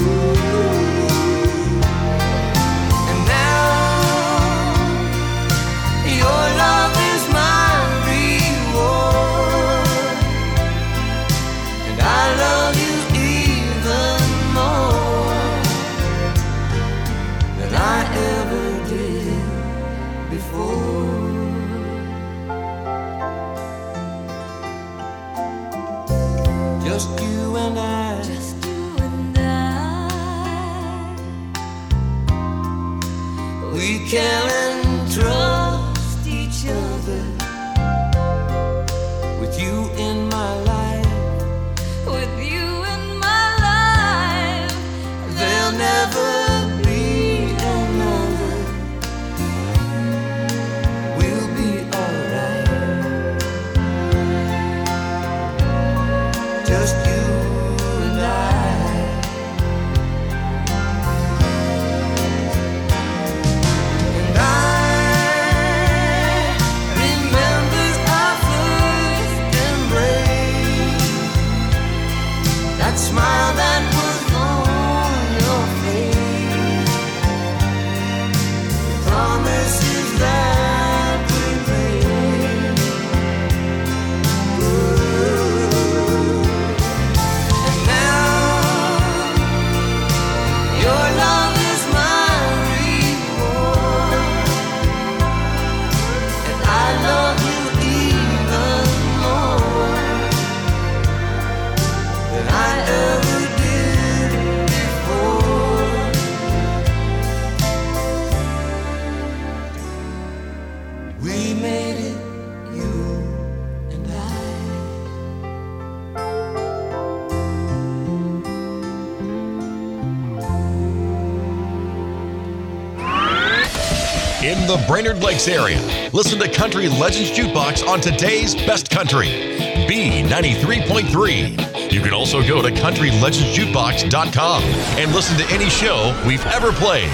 Ooh. And now your love is my reward, and I love you even more than I ever. Just you and I. Just you and I. We can and trust each other. With you in my life. With you in my life. There'll never be another. We'll be alright. Just you and I. And I in the Brainerd Lakes area. Listen to Country Legends Jukebox on today's Best Country, B ninety-three point three. You can also go to country legends jukebox dot com and listen to any show we've ever played.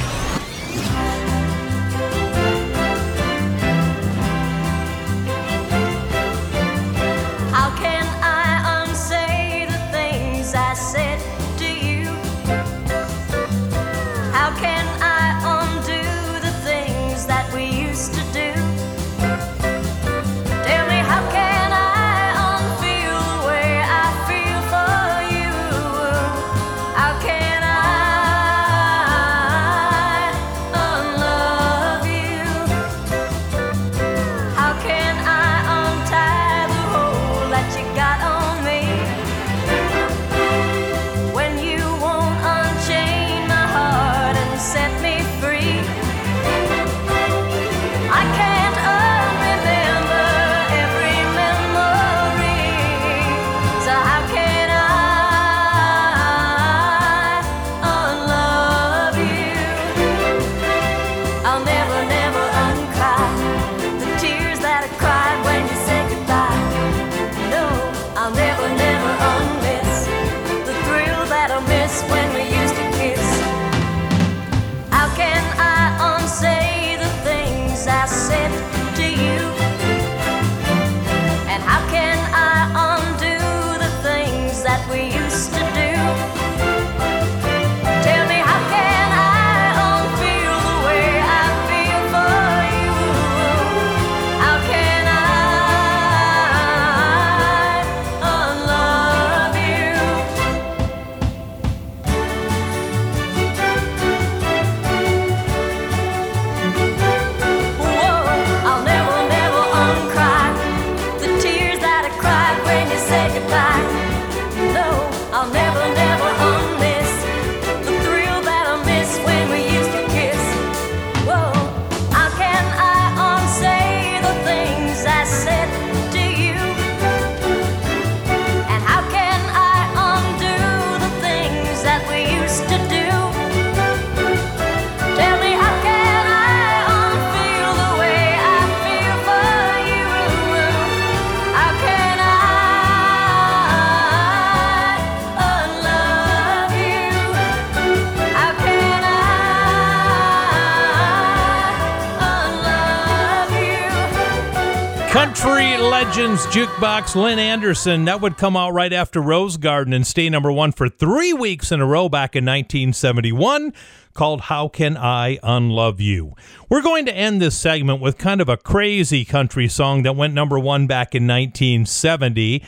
Country Legends Jukebox, Lynn Anderson. That would come out right after Rose Garden and stay number one for three weeks in a row back in nineteen seventy-one, called How Can I Unlove You? We're going to end this segment with kind of a crazy country song that went number one back in nineteen seventy.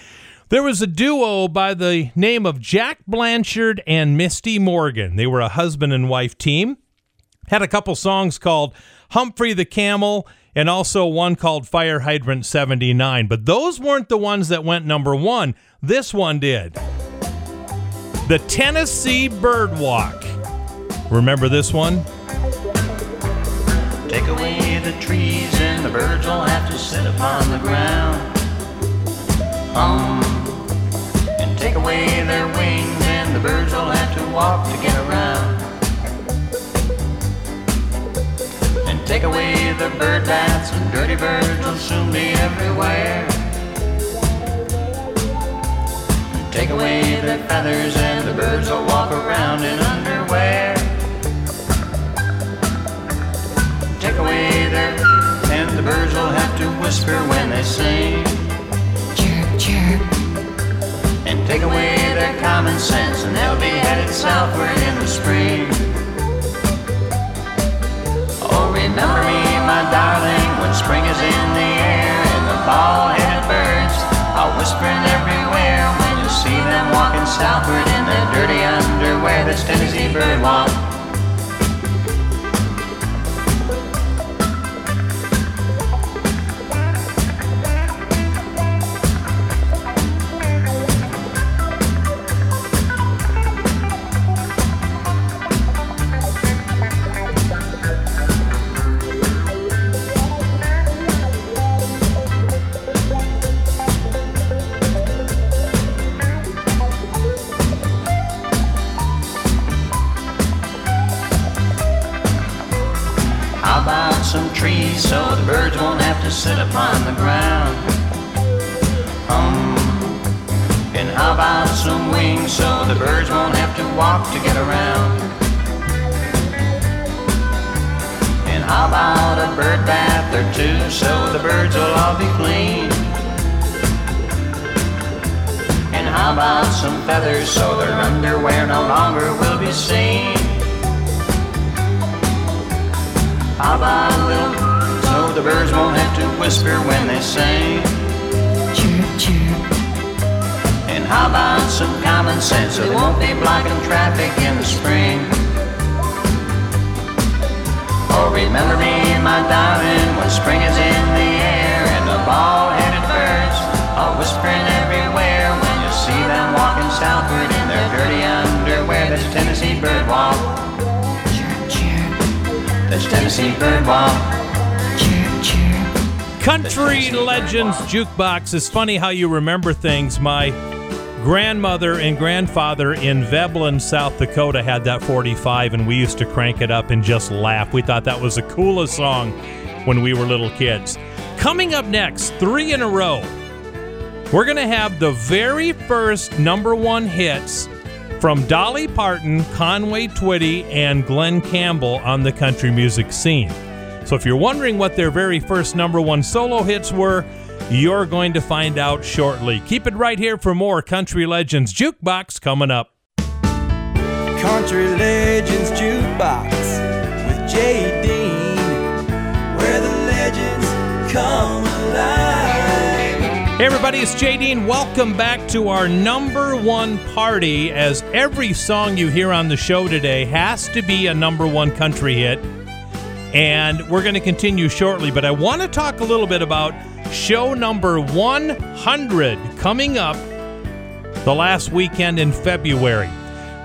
There was a duo by the name of Jack Blanchard and Misty Morgan. They were a husband and wife team. Had a couple songs called Humphrey the Camel and also one called Fire Hydrant seventy-nine. But those weren't the ones that went number one. This one did. The Tennessee Birdwalk. Remember this one? Take away the trees and the birds will have to sit upon the ground. Um, and take away their wings and the birds will have to walk to get around. Take away the bird baths and dirty birds will soon be everywhere. Take away their feathers and the birds will walk around in underwear. Take away their and the birds will have to whisper when they sing. Chirp, chirp. And take away their common sense and they'll be headed southward in the spring. Oh, remember me, my darling, when spring is in the air and the bald-headed birds are whispering everywhere when you see them walking southward in their dirty underwear. That's Tennessee Birdwalk. some trees so the birds won't have to sit upon the ground. Um, and how about some wings so the birds won't have to walk to get around. And how about a bird bath or two so the birds will all be clean. And how about some feathers so their underwear no longer will be seen. How about a little so the birds won't have to whisper when they sing. Chirp, chirp. And how about some common sense so they won't be blocking traffic in the spring. Oh, remember me, my darling, when spring is in the air and the bald-headed birds are whispering everywhere when you see them walking southward in their dirty underwear. That's Tennessee bird walk. That's Tennessee Birdwalk. Cheer, cheer. Country Legends Jukebox. It's funny how you remember things. My grandmother and grandfather in Veblen, South Dakota had that forty-five, and we used to crank it up and just laugh. We thought that was the coolest song when we were little kids. Coming up next, three in a row, we're going to have the very first number one hits from Dolly Parton, Conway Twitty, and Glen Campbell on the country music scene. So if you're wondering what their very first number one solo hits were, you're going to find out shortly. Keep it right here for more Country Legends Jukebox coming up. Country Legends Jukebox with Jay Dean, where the legends come alive. Hey everybody, it's Jay Dean. Welcome back to our number one party, as every song you hear on the show today has to be a number one country hit. And we're going to continue shortly, but I want to talk a little bit about show number one hundred coming up the last weekend in February.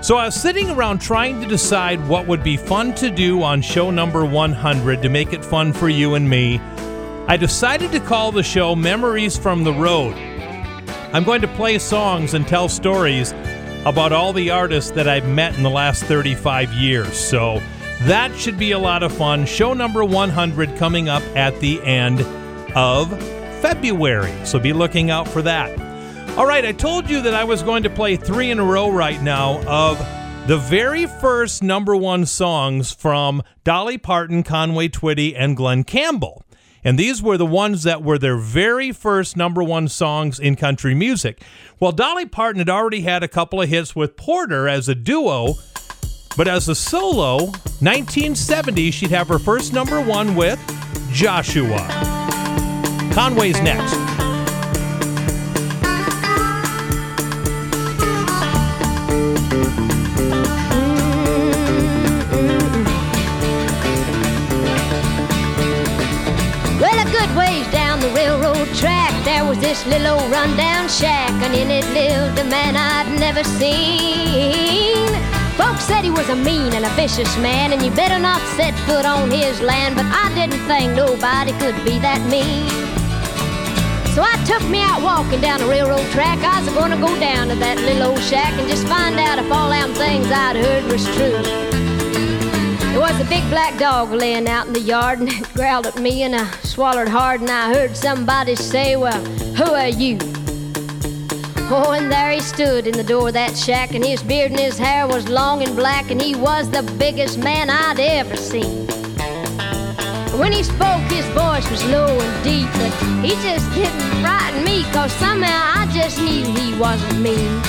So I was sitting around trying to decide what would be fun to do on show number one hundred to make it fun for you and me. I decided to call the show Memories from the Road. I'm going to play songs and tell stories about all the artists that I've met in the last thirty-five years. So that should be a lot of fun. Show number one hundred coming up at the end of February. So be looking out for that. All right, I told you that I was going to play three in a row right now of the very first number one songs from Dolly Parton, Conway Twitty, and Glen Campbell. And these were the ones that were their very first number one songs in country music. Well, Dolly Parton had already had a couple of hits with Porter as a duo, but as a solo, nineteen seventy, she'd have her first number one with Joshua. Conway's next. Track, there was this little old rundown shack, and in it lived a man I'd never seen. Folks said he was a mean and a vicious man, and you better not set foot on his land, but I didn't think nobody could be that mean. So I took me out walking down the railroad track. I was gonna go down to that little old shack and just find out if all them things I'd heard was true. There was a big black dog laying out in the yard, and it growled at me, and I swallowed hard, and I heard somebody say, well, who are you? Oh, and there he stood in the door of that shack, and his beard and his hair was long and black, and he was the biggest man I'd ever seen. When he spoke, his voice was low and deep, but he just didn't frighten me, 'cause somehow I just knew he wasn't mean.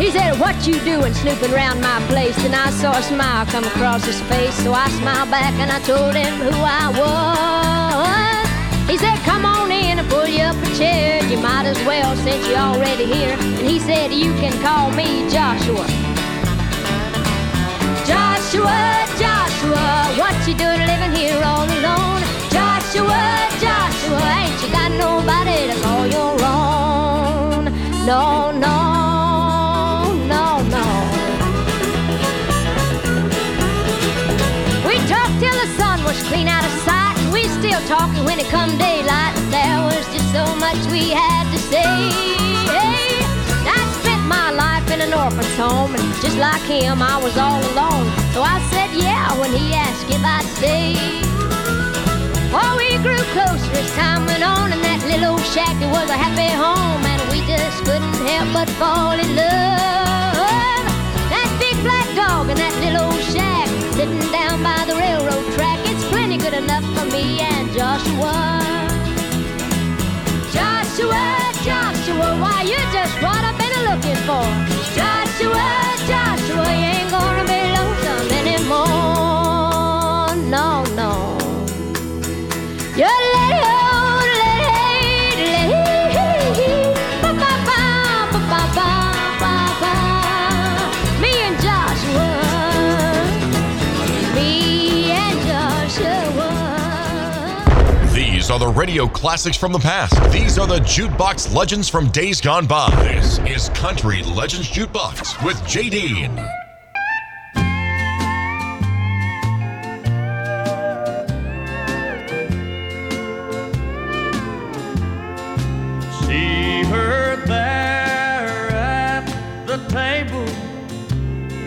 He said, what you doing snooping around my place? And I saw a smile come across his face, so I smiled back and I told him who I was. He said, come on in and pull you up a chair. You might as well since you're already here. And he said, you can call me Joshua. Joshua, Joshua, what you doing living here all alone? Joshua, Joshua, ain't you got nobody to call your own? No, no. Clean out of sight, and we still talking when it come daylight. There was just so much we had to say. I spent my life in an orphan's home, and just like him, I was all alone. So I said yeah when he asked if I'd stay. closer as time went on, and that little old shack, it was a happy home, and we just couldn't help but fall in love. That big black dog and that little old shack, sitting down by the railroad track, it's plenty good enough for me and Joshua. Joshua, Joshua, why you just what I've been looking for. Joshua, Joshua, you ain't gonna be lonesome anymore. No, no. Your lady, old lady, lady, ba-ba-ba-ba-ba-ba-ba, me and Joshua, me and Joshua. These are the radio classics from the past. These are the jukebox legends from days gone by. This is Country Legends Jukebox with Jay Dean.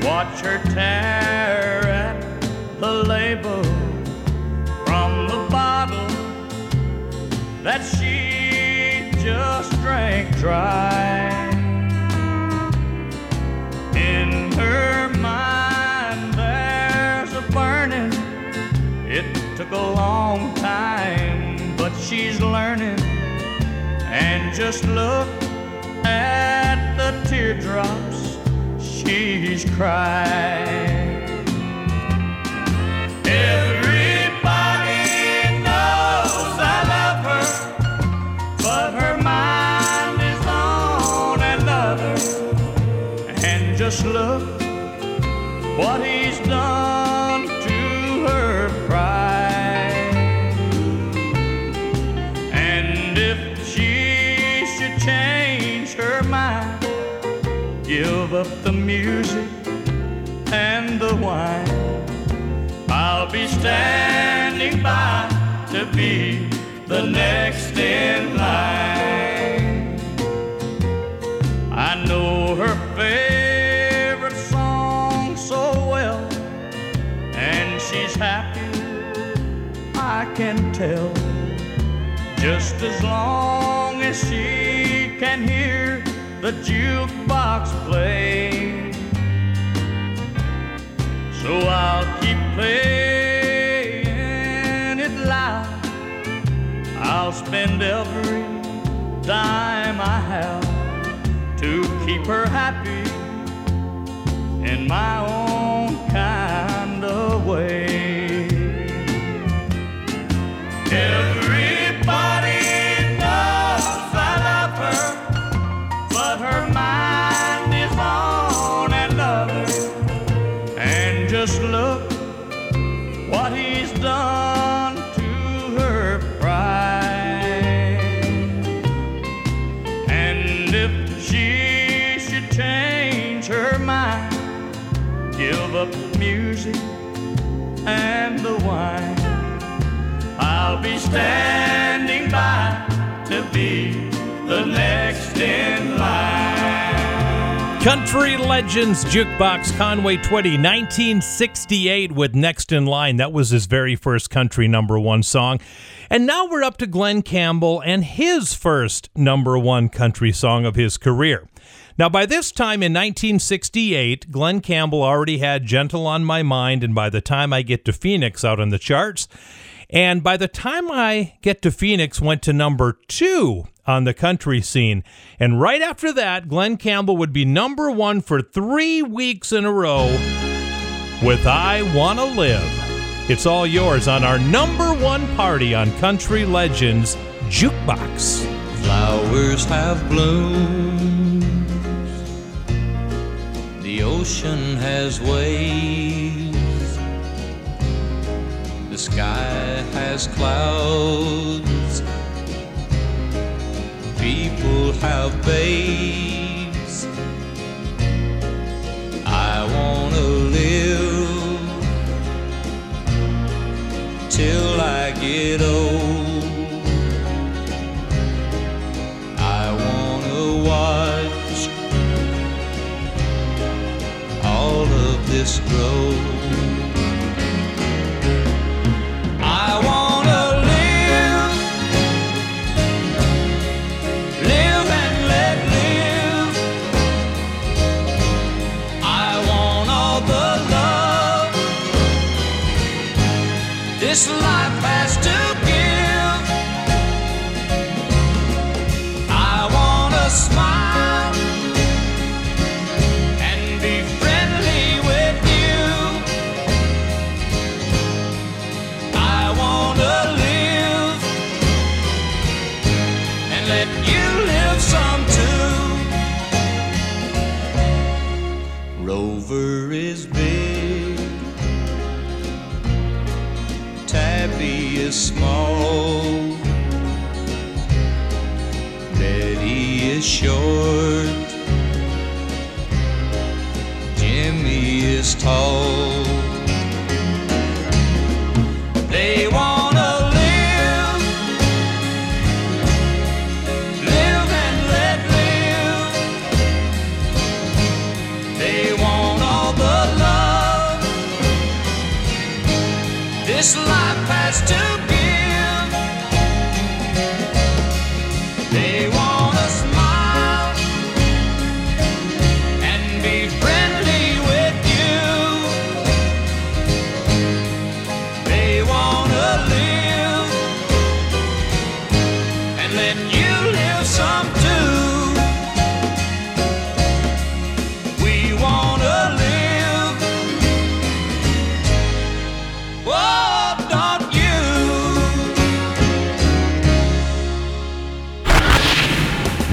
Watch her tear at the label from the bottle that she just drank dry. In her mind there's a burning. It took a long time, but she's learning. And just look at the teardrops she's crying. Everybody knows I love her, but her mind is on another. And just look what he's done to her pride. And if she should change her mind, give up the music and the wine, I'll be standing by to be the next in line. I know her favorite song so well, and she's happy, I can tell. Just as long as she can hear the jukebox play, so I'll keep playing it loud. I'll spend every dime I have to keep her happy in my own kind of way. Everybody knows I love her, but her mind is on another. And just look what he's done to her pride. And if she should change her mind, give up the music and the wine, I'll be standing by to be the next in line. Country Legends Jukebox, Conway Twitty, nineteen sixty-eight with Next in Line. That was his very first country number one song. And now we're up to Glen Campbell and his first number one country song of his career. Now, by this time in nineteen sixty-eight, Glen Campbell already had Gentle on My Mind and By the Time I Get to Phoenix out on the charts. And By the Time I Get to Phoenix went to number two on the country scene. And right after that, Glen Campbell would be number one for three weeks in a row with I Wanna Live. It's all yours on our number one party on Country Legends Jukebox. Flowers have bloomed, the ocean has waves, the sky has clouds, people have babes. I wanna live till I get old. I wanna watch all of this grow. I wanna live this life has to give. I want to smile and be friendly with you. I want to live and let you live some too. Rover is big, Tabby is small, Betty is short, Jimmy is tall. They want to live, live and let live. They want all the love this life has to give. They want to smile and be friendly with you. They want to live and let you live some too. We want to live. Whoa!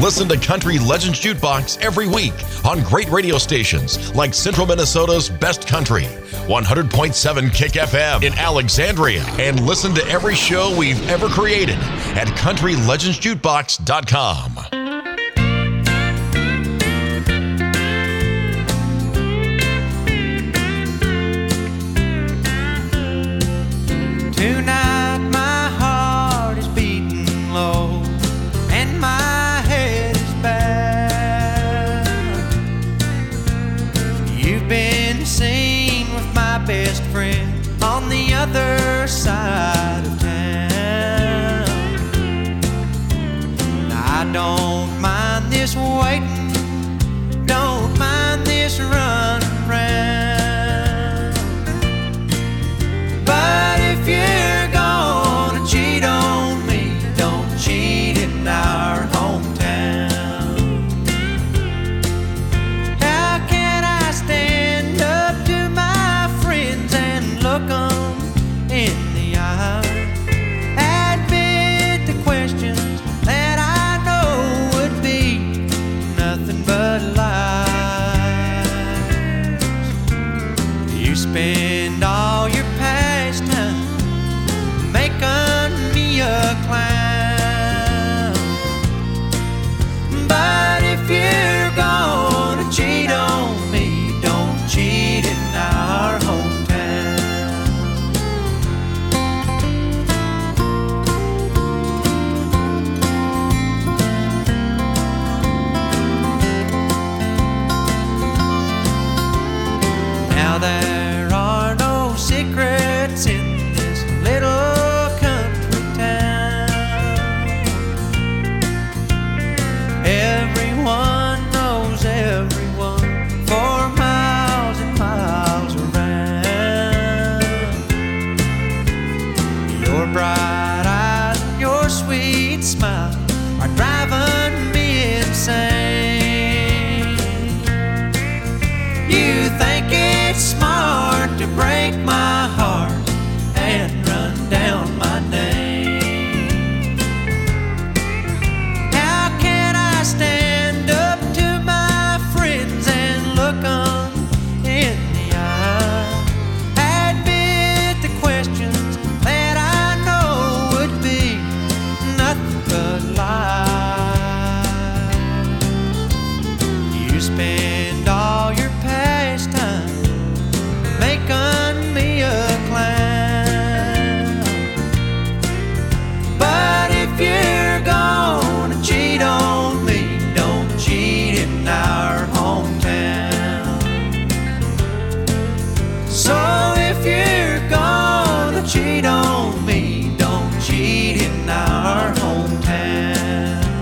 Listen to Country Legends Jukebox every week on great radio stations like Central Minnesota's Best Country, one hundred point seven Kick F M in Alexandria, and listen to every show we've ever created at country legends jukebox dot com. Best friend on the other side of town. I don't mind this waiting, don't mind this run around. But if you're gonna cheat on me, don't cheat in our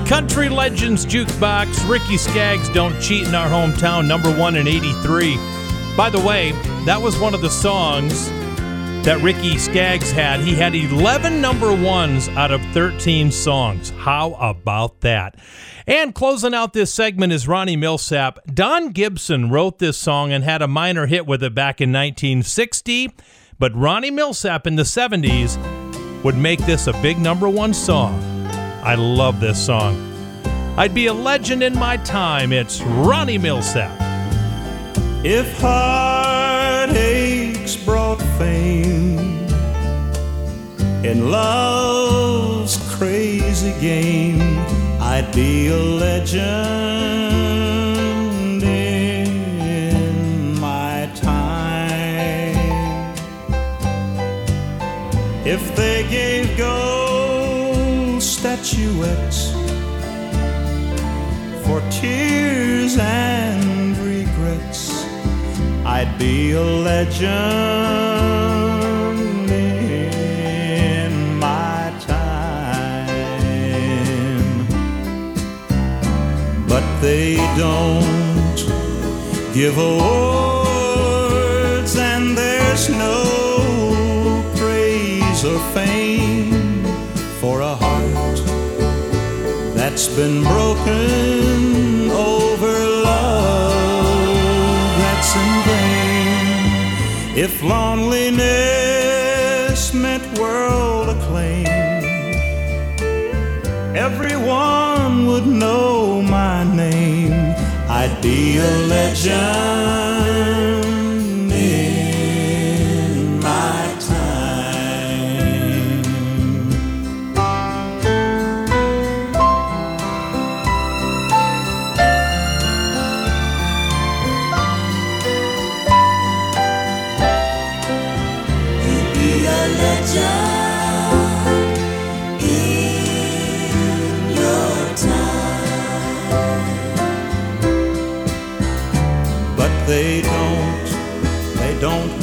Country Legends Jukebox, Ricky Skaggs, Don't Cheat in Our Hometown, number one in eighty-three. By the way, that was one of the songs that Ricky Skaggs had. He had eleven number ones out of thirteen songs. How about that? And closing out this segment is Ronnie Milsap. Don Gibson wrote this song and had a minor hit with it back in nineteen sixty, but Ronnie Milsap in the seventies would make this a big number one song. I love this song. I'd be a legend in my time. It's Ronnie Milsap. If heartaches brought fame in love's crazy game, I'd be a legend in my time. If they gave gold statuettes for tears and regrets, I'd be a legend in my time. But they don't give awards, and there's no praise or fame for a heart that's been broken over love that's in vain. If loneliness meant world acclaim, everyone would know my name. I'd be a legend in my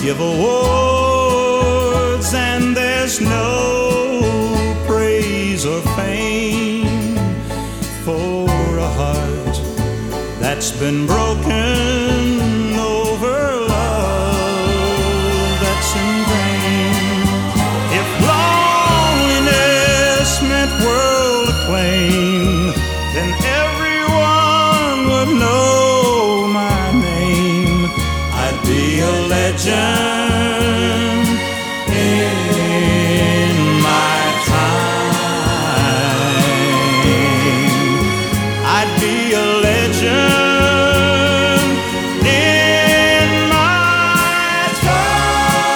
give awards, and there's no praise or fame for a heart that's been broken over love that's in vain. If loneliness meant world acclaim, then everyone would know my name. I'd be a legend in my time. I'd be a legend in my time.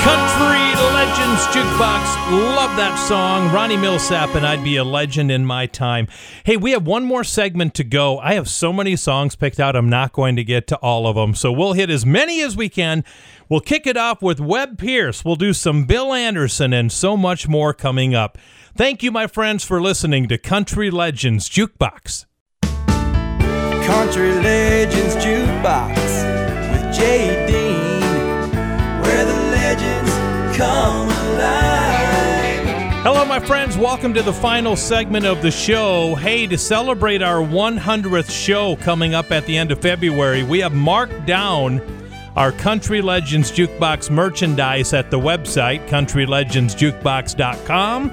Country Legends Jukebox. Love that song. Ronnie Milsap and I'd Be a Legend in My Time. Hey, we have one more segment to go. I have so many songs picked out, I'm not going to get to all of them. So we'll hit as many as we can. We'll kick it off with Webb Pierce. We'll do some Bill Anderson and so much more coming up. Thank you, my friends, for listening to Country Legends Jukebox. Country Legends Jukebox with Jay Dean, where the legends come alive. Hello, my friends. Welcome to the final segment of the show. Hey, to celebrate our one hundredth show coming up at the end of February, we have marked down our Country Legends Jukebox merchandise at the website, country legends jukebox dot com.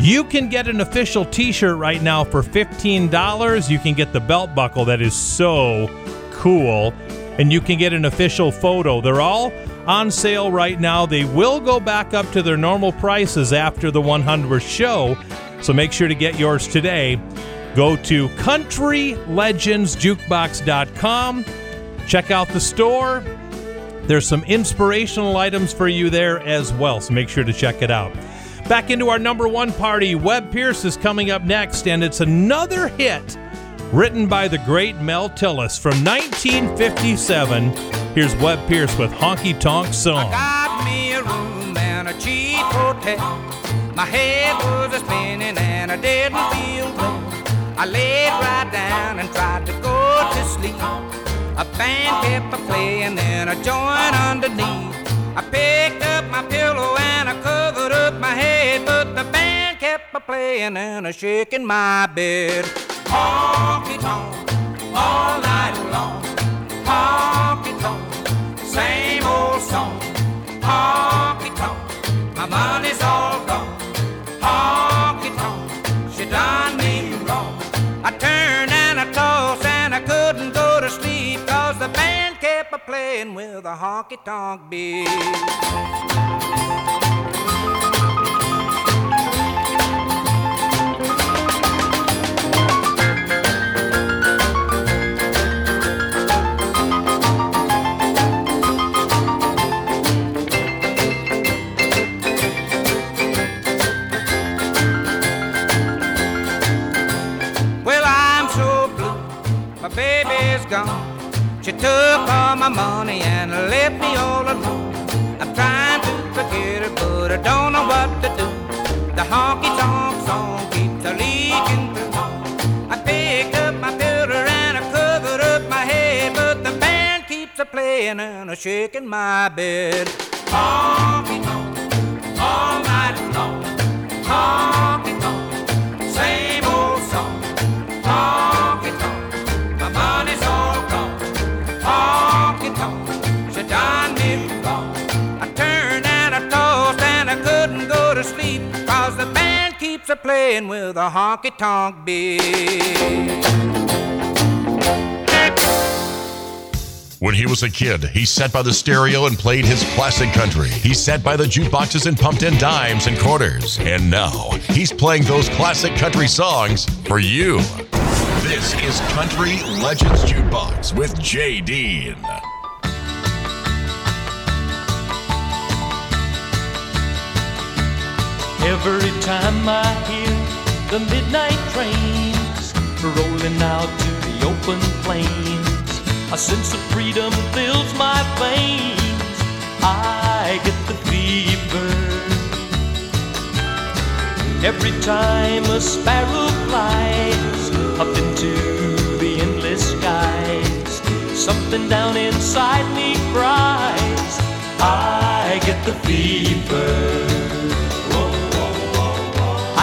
You can get an official t-shirt right now for fifteen dollars. You can get the belt buckle. That is so cool. And you can get an official photo. They're all on sale right now. They will go back up to their normal prices after the one hundredth show, so make sure to get yours today. Go to country legends jukebox dot com. Check out the store. There's some inspirational items for you there as well, so make sure to check it out. Back into our number one party. Webb Pierce is coming up next, and it's another hit written by the great Mel Tillis from nineteen fifty-seven. Here's Webb Pierce with Honky Tonk Song. I got me a room and a cheap hotel. My head was a-spinning and I didn't feel well. I laid right down and tried to go to sleep. A band kept a-playing and a joint underneath. I picked up my pillow and I covered up my head, but the band kept a-playing and a-shaking my bed. Honky tonk all night long. honky tonk, same old song, honky tonk, my money's all gone, honky tonk, she done me wrong. I turned and I tossed and I couldn't go to sleep, cause the band kept a playing with a honky tonk beat. She took all my money and left me all alone. I'm trying to forget her, but I don't know what to do. The honky-tonk song keeps a leaking through. I picked up my filter and I covered up my head, but the band keeps a playing and a shaking my bed. Honky-tonk, all night long. Honky-tonk, same old song. Honky-tonk. Cause the band keeps a playing with a honky-tonk beat. When he was a kid, he sat by the stereo and played his classic country. He sat by the jukeboxes and pumped in dimes and quarters. And now, he's playing those classic country songs for you. This is Country Legends Jukebox with Jay Dean. Every time I hear the midnight trains rolling out to the open plains, a sense of freedom fills my veins. I get the fever. Every time a sparrow flies up into the endless skies, something down inside me cries. I get the fever.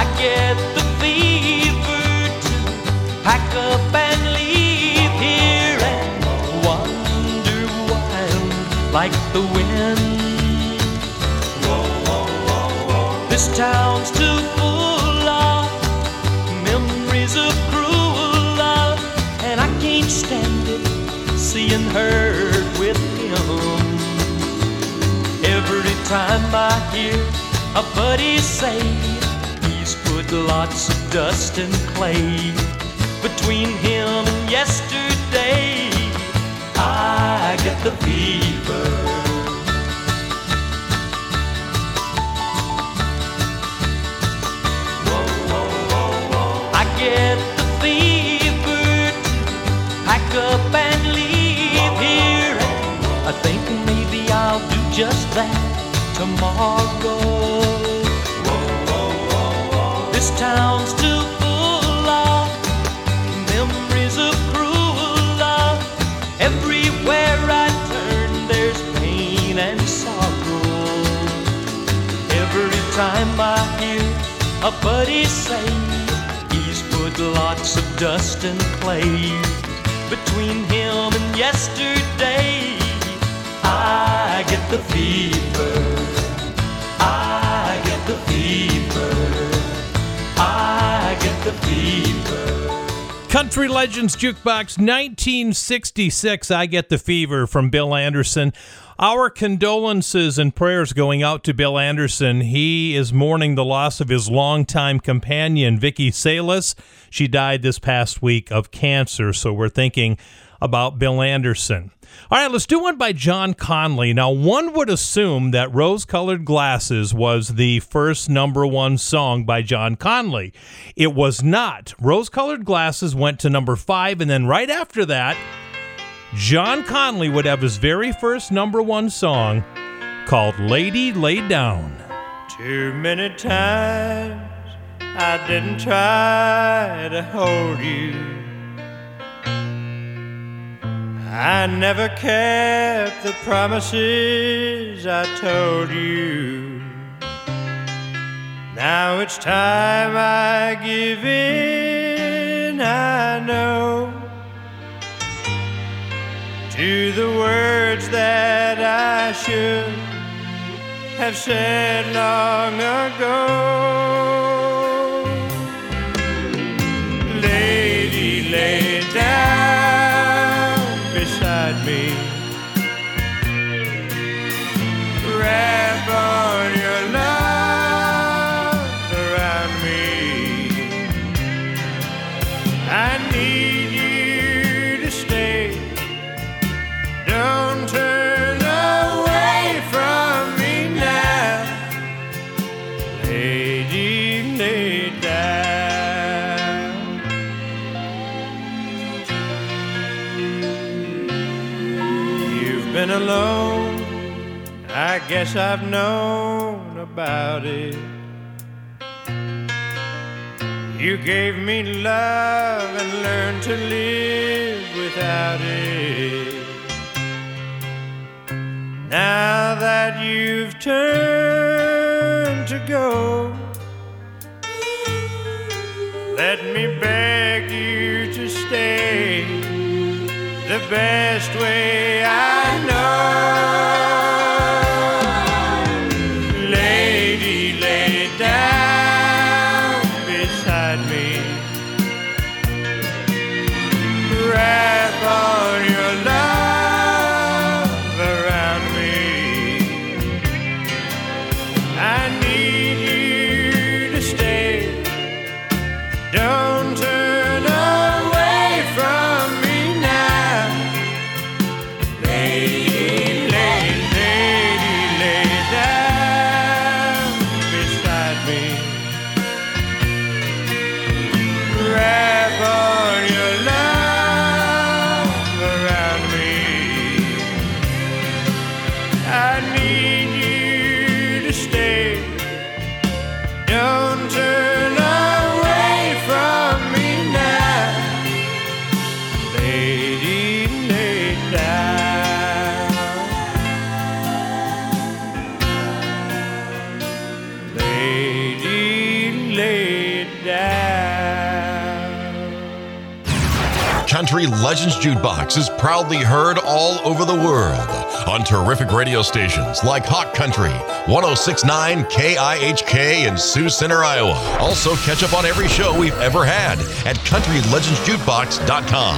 I get the fever to pack up and leave here and wander wild like the wind. This town's too full of memories of cruel love, and I can't stand it, seeing her with him. Every time I hear a buddy say, put lots of dust and clay between him and yesterday, I get the fever. Whoa, whoa, whoa, whoa. I get the fever to pack up and leave here. I think maybe I'll do just that tomorrow. This town's too full of memories of cruel love. Everywhere I turn there's pain and sorrow. Every time I hear a buddy say he's put lots of dust and clay between him and yesterday, I get the fever. I get the fever. I get the fever. Country Legends Jukebox, nineteen sixty-six, I Get the Fever from Bill Anderson. Our condolences and prayers going out to Bill Anderson. He is mourning the loss of his longtime companion, Vicki Salas. She died this past week of cancer, so we're thinking about Bill Anderson. All right, let's do one by John Conlee. Now, one would assume that Rose-Colored Glasses was the first number one song by John Conlee. It was not. Rose-Colored Glasses went to number five, and then right after that, John Conlee would have his very first number one song called Lady Lay Down. Too many times I didn't try to hold you. I never kept the promises I told you. Now it's time I give in, I know. to the words that I should have said long ago. Lady, lay down beside me, wrap on your love around me. I need you to stay, don't turn away from me now. Lady, lay down. You've been alone, I guess I've known about it. You gave me love and learned to live without it. Now that you've turned to go, let me beg you to stay the best way I know. Country Legends Jukebox is proudly heard all over the world on terrific radio stations like Hot Country, one oh six point nine K I H K in Sioux Center, Iowa. Also catch up on every show we've ever had at country legends jukebox dot com.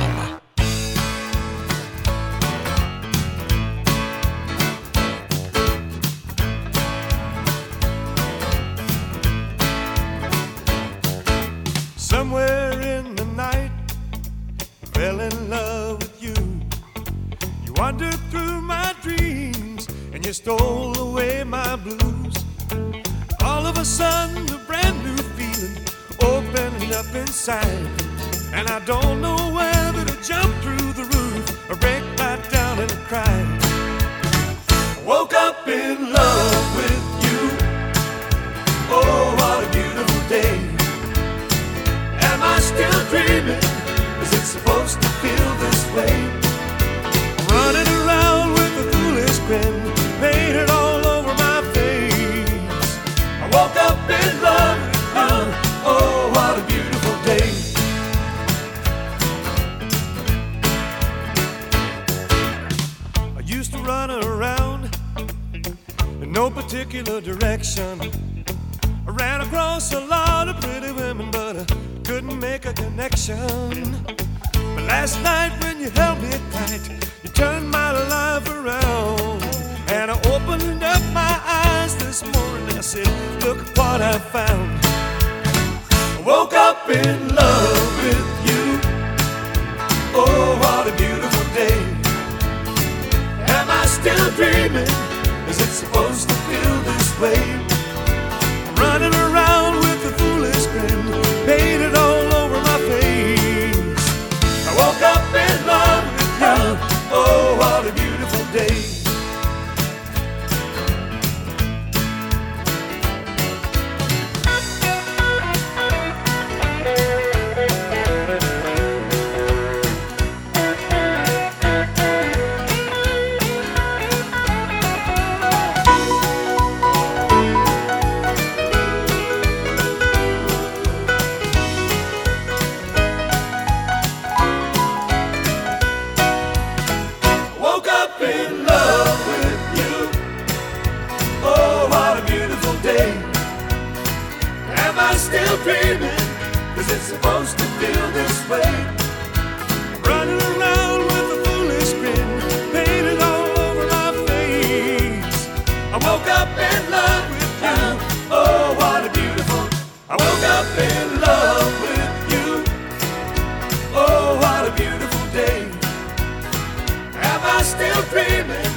Stole away my blues. All of a sudden, a brand new feeling opened up inside, and I don't know where, but I jumped through the roof, I break right down and cried. I woke up in love with you. Oh, what a beautiful day. Am I still dreaming? Is it supposed to feel this way? Running around with a foolish grin painted all over my face. I woke up in love, love. Oh, what a beautiful day. I used to run around in no particular direction. I ran across a lot of pretty women, but I couldn't make a connection. But last night when you held me tight, you turned my life around. And I opened up my eyes this morning and I said, look what I found. I woke up in love with you. Oh, what a beautiful day. Am I still dreaming? Is it supposed to feel this way? Running around with a foolish grin painted all over my face. I woke up in love with you. Oh, what a beautiful day. dreaming, 'cause it's supposed to feel this way. Running around with a foolish grin painted all over my face. I woke up in love with you. Oh, what a beautiful. I woke up in love with you. Oh, what a beautiful day. Am I still dreaming?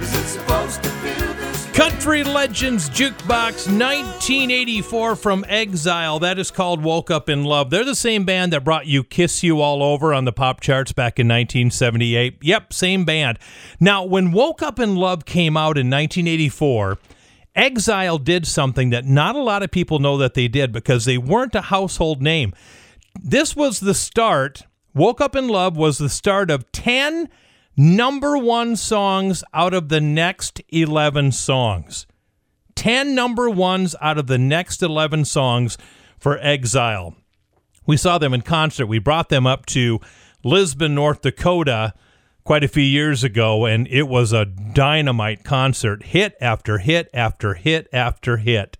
Is it supposed to feel this way? Country Legends Jukebox, nineteen eighty-four from Exile. That is called Woke Up in Love. They're the same band that brought you Kiss You All Over on the pop charts back in nineteen seventy-eight. Yep, same band. Now, when Woke Up in Love came out in nineteen eighty-four, Exile did something that not a lot of people know that they did because they weren't a household name. This was the start. Woke Up in Love was the start of ten number one songs out of the next eleven songs. ten number ones out of the next eleven songs for Exile. We saw them in concert. We brought them up to Lisbon, North Dakota quite a few years ago, and it was a dynamite concert. Hit after hit after hit after hit.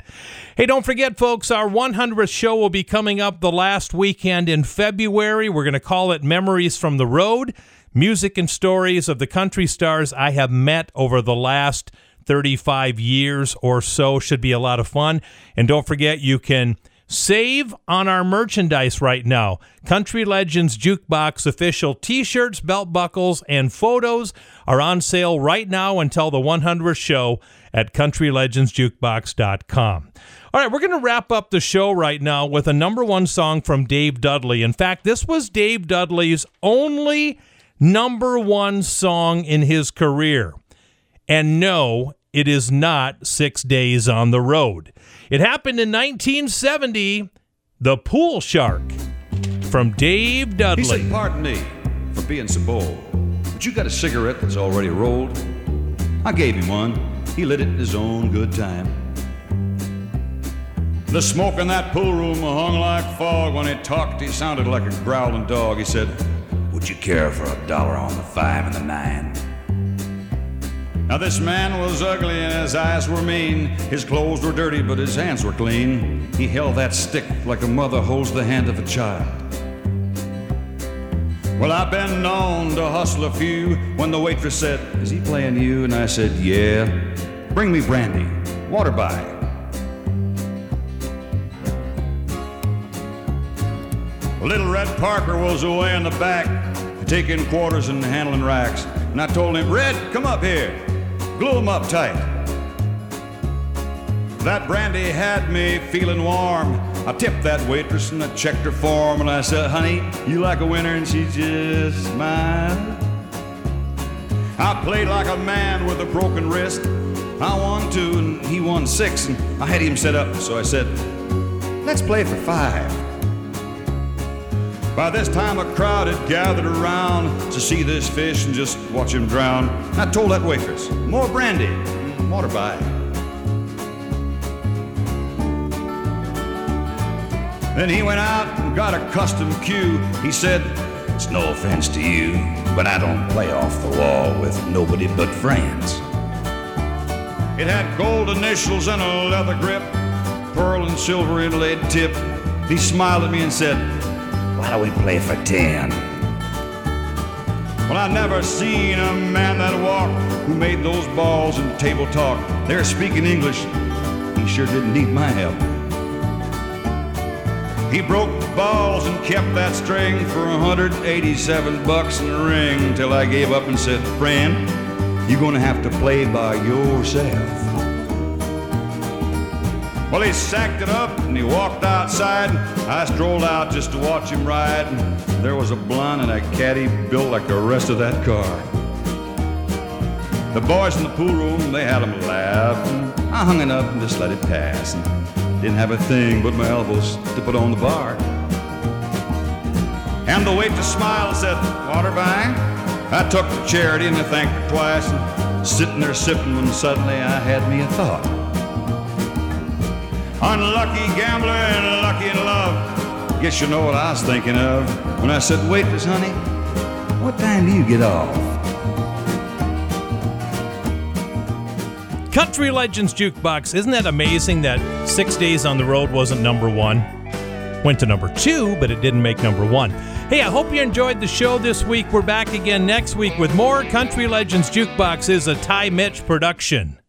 Hey, don't forget, folks, our one hundredth show will be coming up the last weekend in February. We're going to call it Memories from the Road. Music and stories of the country stars I have met over the last thirty-five years or so. Should be a lot of fun. And don't forget, you can save on our merchandise right now. Country Legends Jukebox official t-shirts, belt buckles, and photos are on sale right now until the one hundredth show at country legends jukebox dot com. All right, we're going to wrap up the show right now with a number one song from Dave Dudley. In fact, this was Dave Dudley's only number one song in his career. And no, it is not Six Days on the Road. It happened in nineteen seventy, The Pool Shark from Dave Dudley. He said, "Pardon me for being so bold, but you got a cigarette that's already rolled?" I gave him one. He lit it in his own good time. The smoke in that pool room hung like fog. When he talked, he sounded like a growling dog. He said, "Would you care for a dollar on the five and the nine?" Now this man was ugly and his eyes were mean. His clothes were dirty but his hands were clean. He held that stick like a mother holds the hand of a child. Well, I've been known to hustle a few. When the waitress said, "Is he playing you?" And I said, "Yeah." "Bring me brandy, water by." Little Red Parker was away in the back, taking quarters and handling racks. And I told him, "Red, come up here. Glue him up tight." That brandy had me feeling warm. I tipped that waitress and I checked her form. And I said, "Honey, you like a winner?" And she just smiled. I played like a man with a broken wrist. I won two and he won six. And I had him set up, so I said, "Let's play for five." By this time a crowd had gathered around to see this fish and just watch him drown. I told that waitress, "More brandy, water by." Then he went out and got a custom cue. He said, "It's no offense to you, but I don't play off the wall with nobody but friends." It had gold initials and a leather grip, pearl and silver inlaid tip. He smiled at me and said, "Why don't we play for ten?" Well, I never seen a man that walked who made those balls and table talk. They're speaking English. He sure didn't need my help. He broke the balls and kept that string for one hundred eighty-seven bucks in the ring till I gave up and said, "Friend, you're gonna have to play by yourself." Well, he sacked it up and he walked outside. I strolled out just to watch him ride. And there was a blonde and a caddy built like the rest of that car. The boys in the pool room, they had him laughing. I hung it up and just let it pass. And didn't have a thing but my elbows to put on the bar. And the waitress smiled and said, "Water by." I took the charity and I thanked her twice. And sitting there sipping when suddenly I had me a thought. Unlucky gambler and lucky in love. Guess you know what I was thinking of when I said, "Waitress, honey, what time do you get off?" Country Legends Jukebox. Isn't that amazing that Six Days on the Road wasn't number one? went to number two, but it didn't make number one. Hey, I hope you enjoyed the show this week. We're back again next week with more Country Legends Jukebox. Is a Ty Mitch production.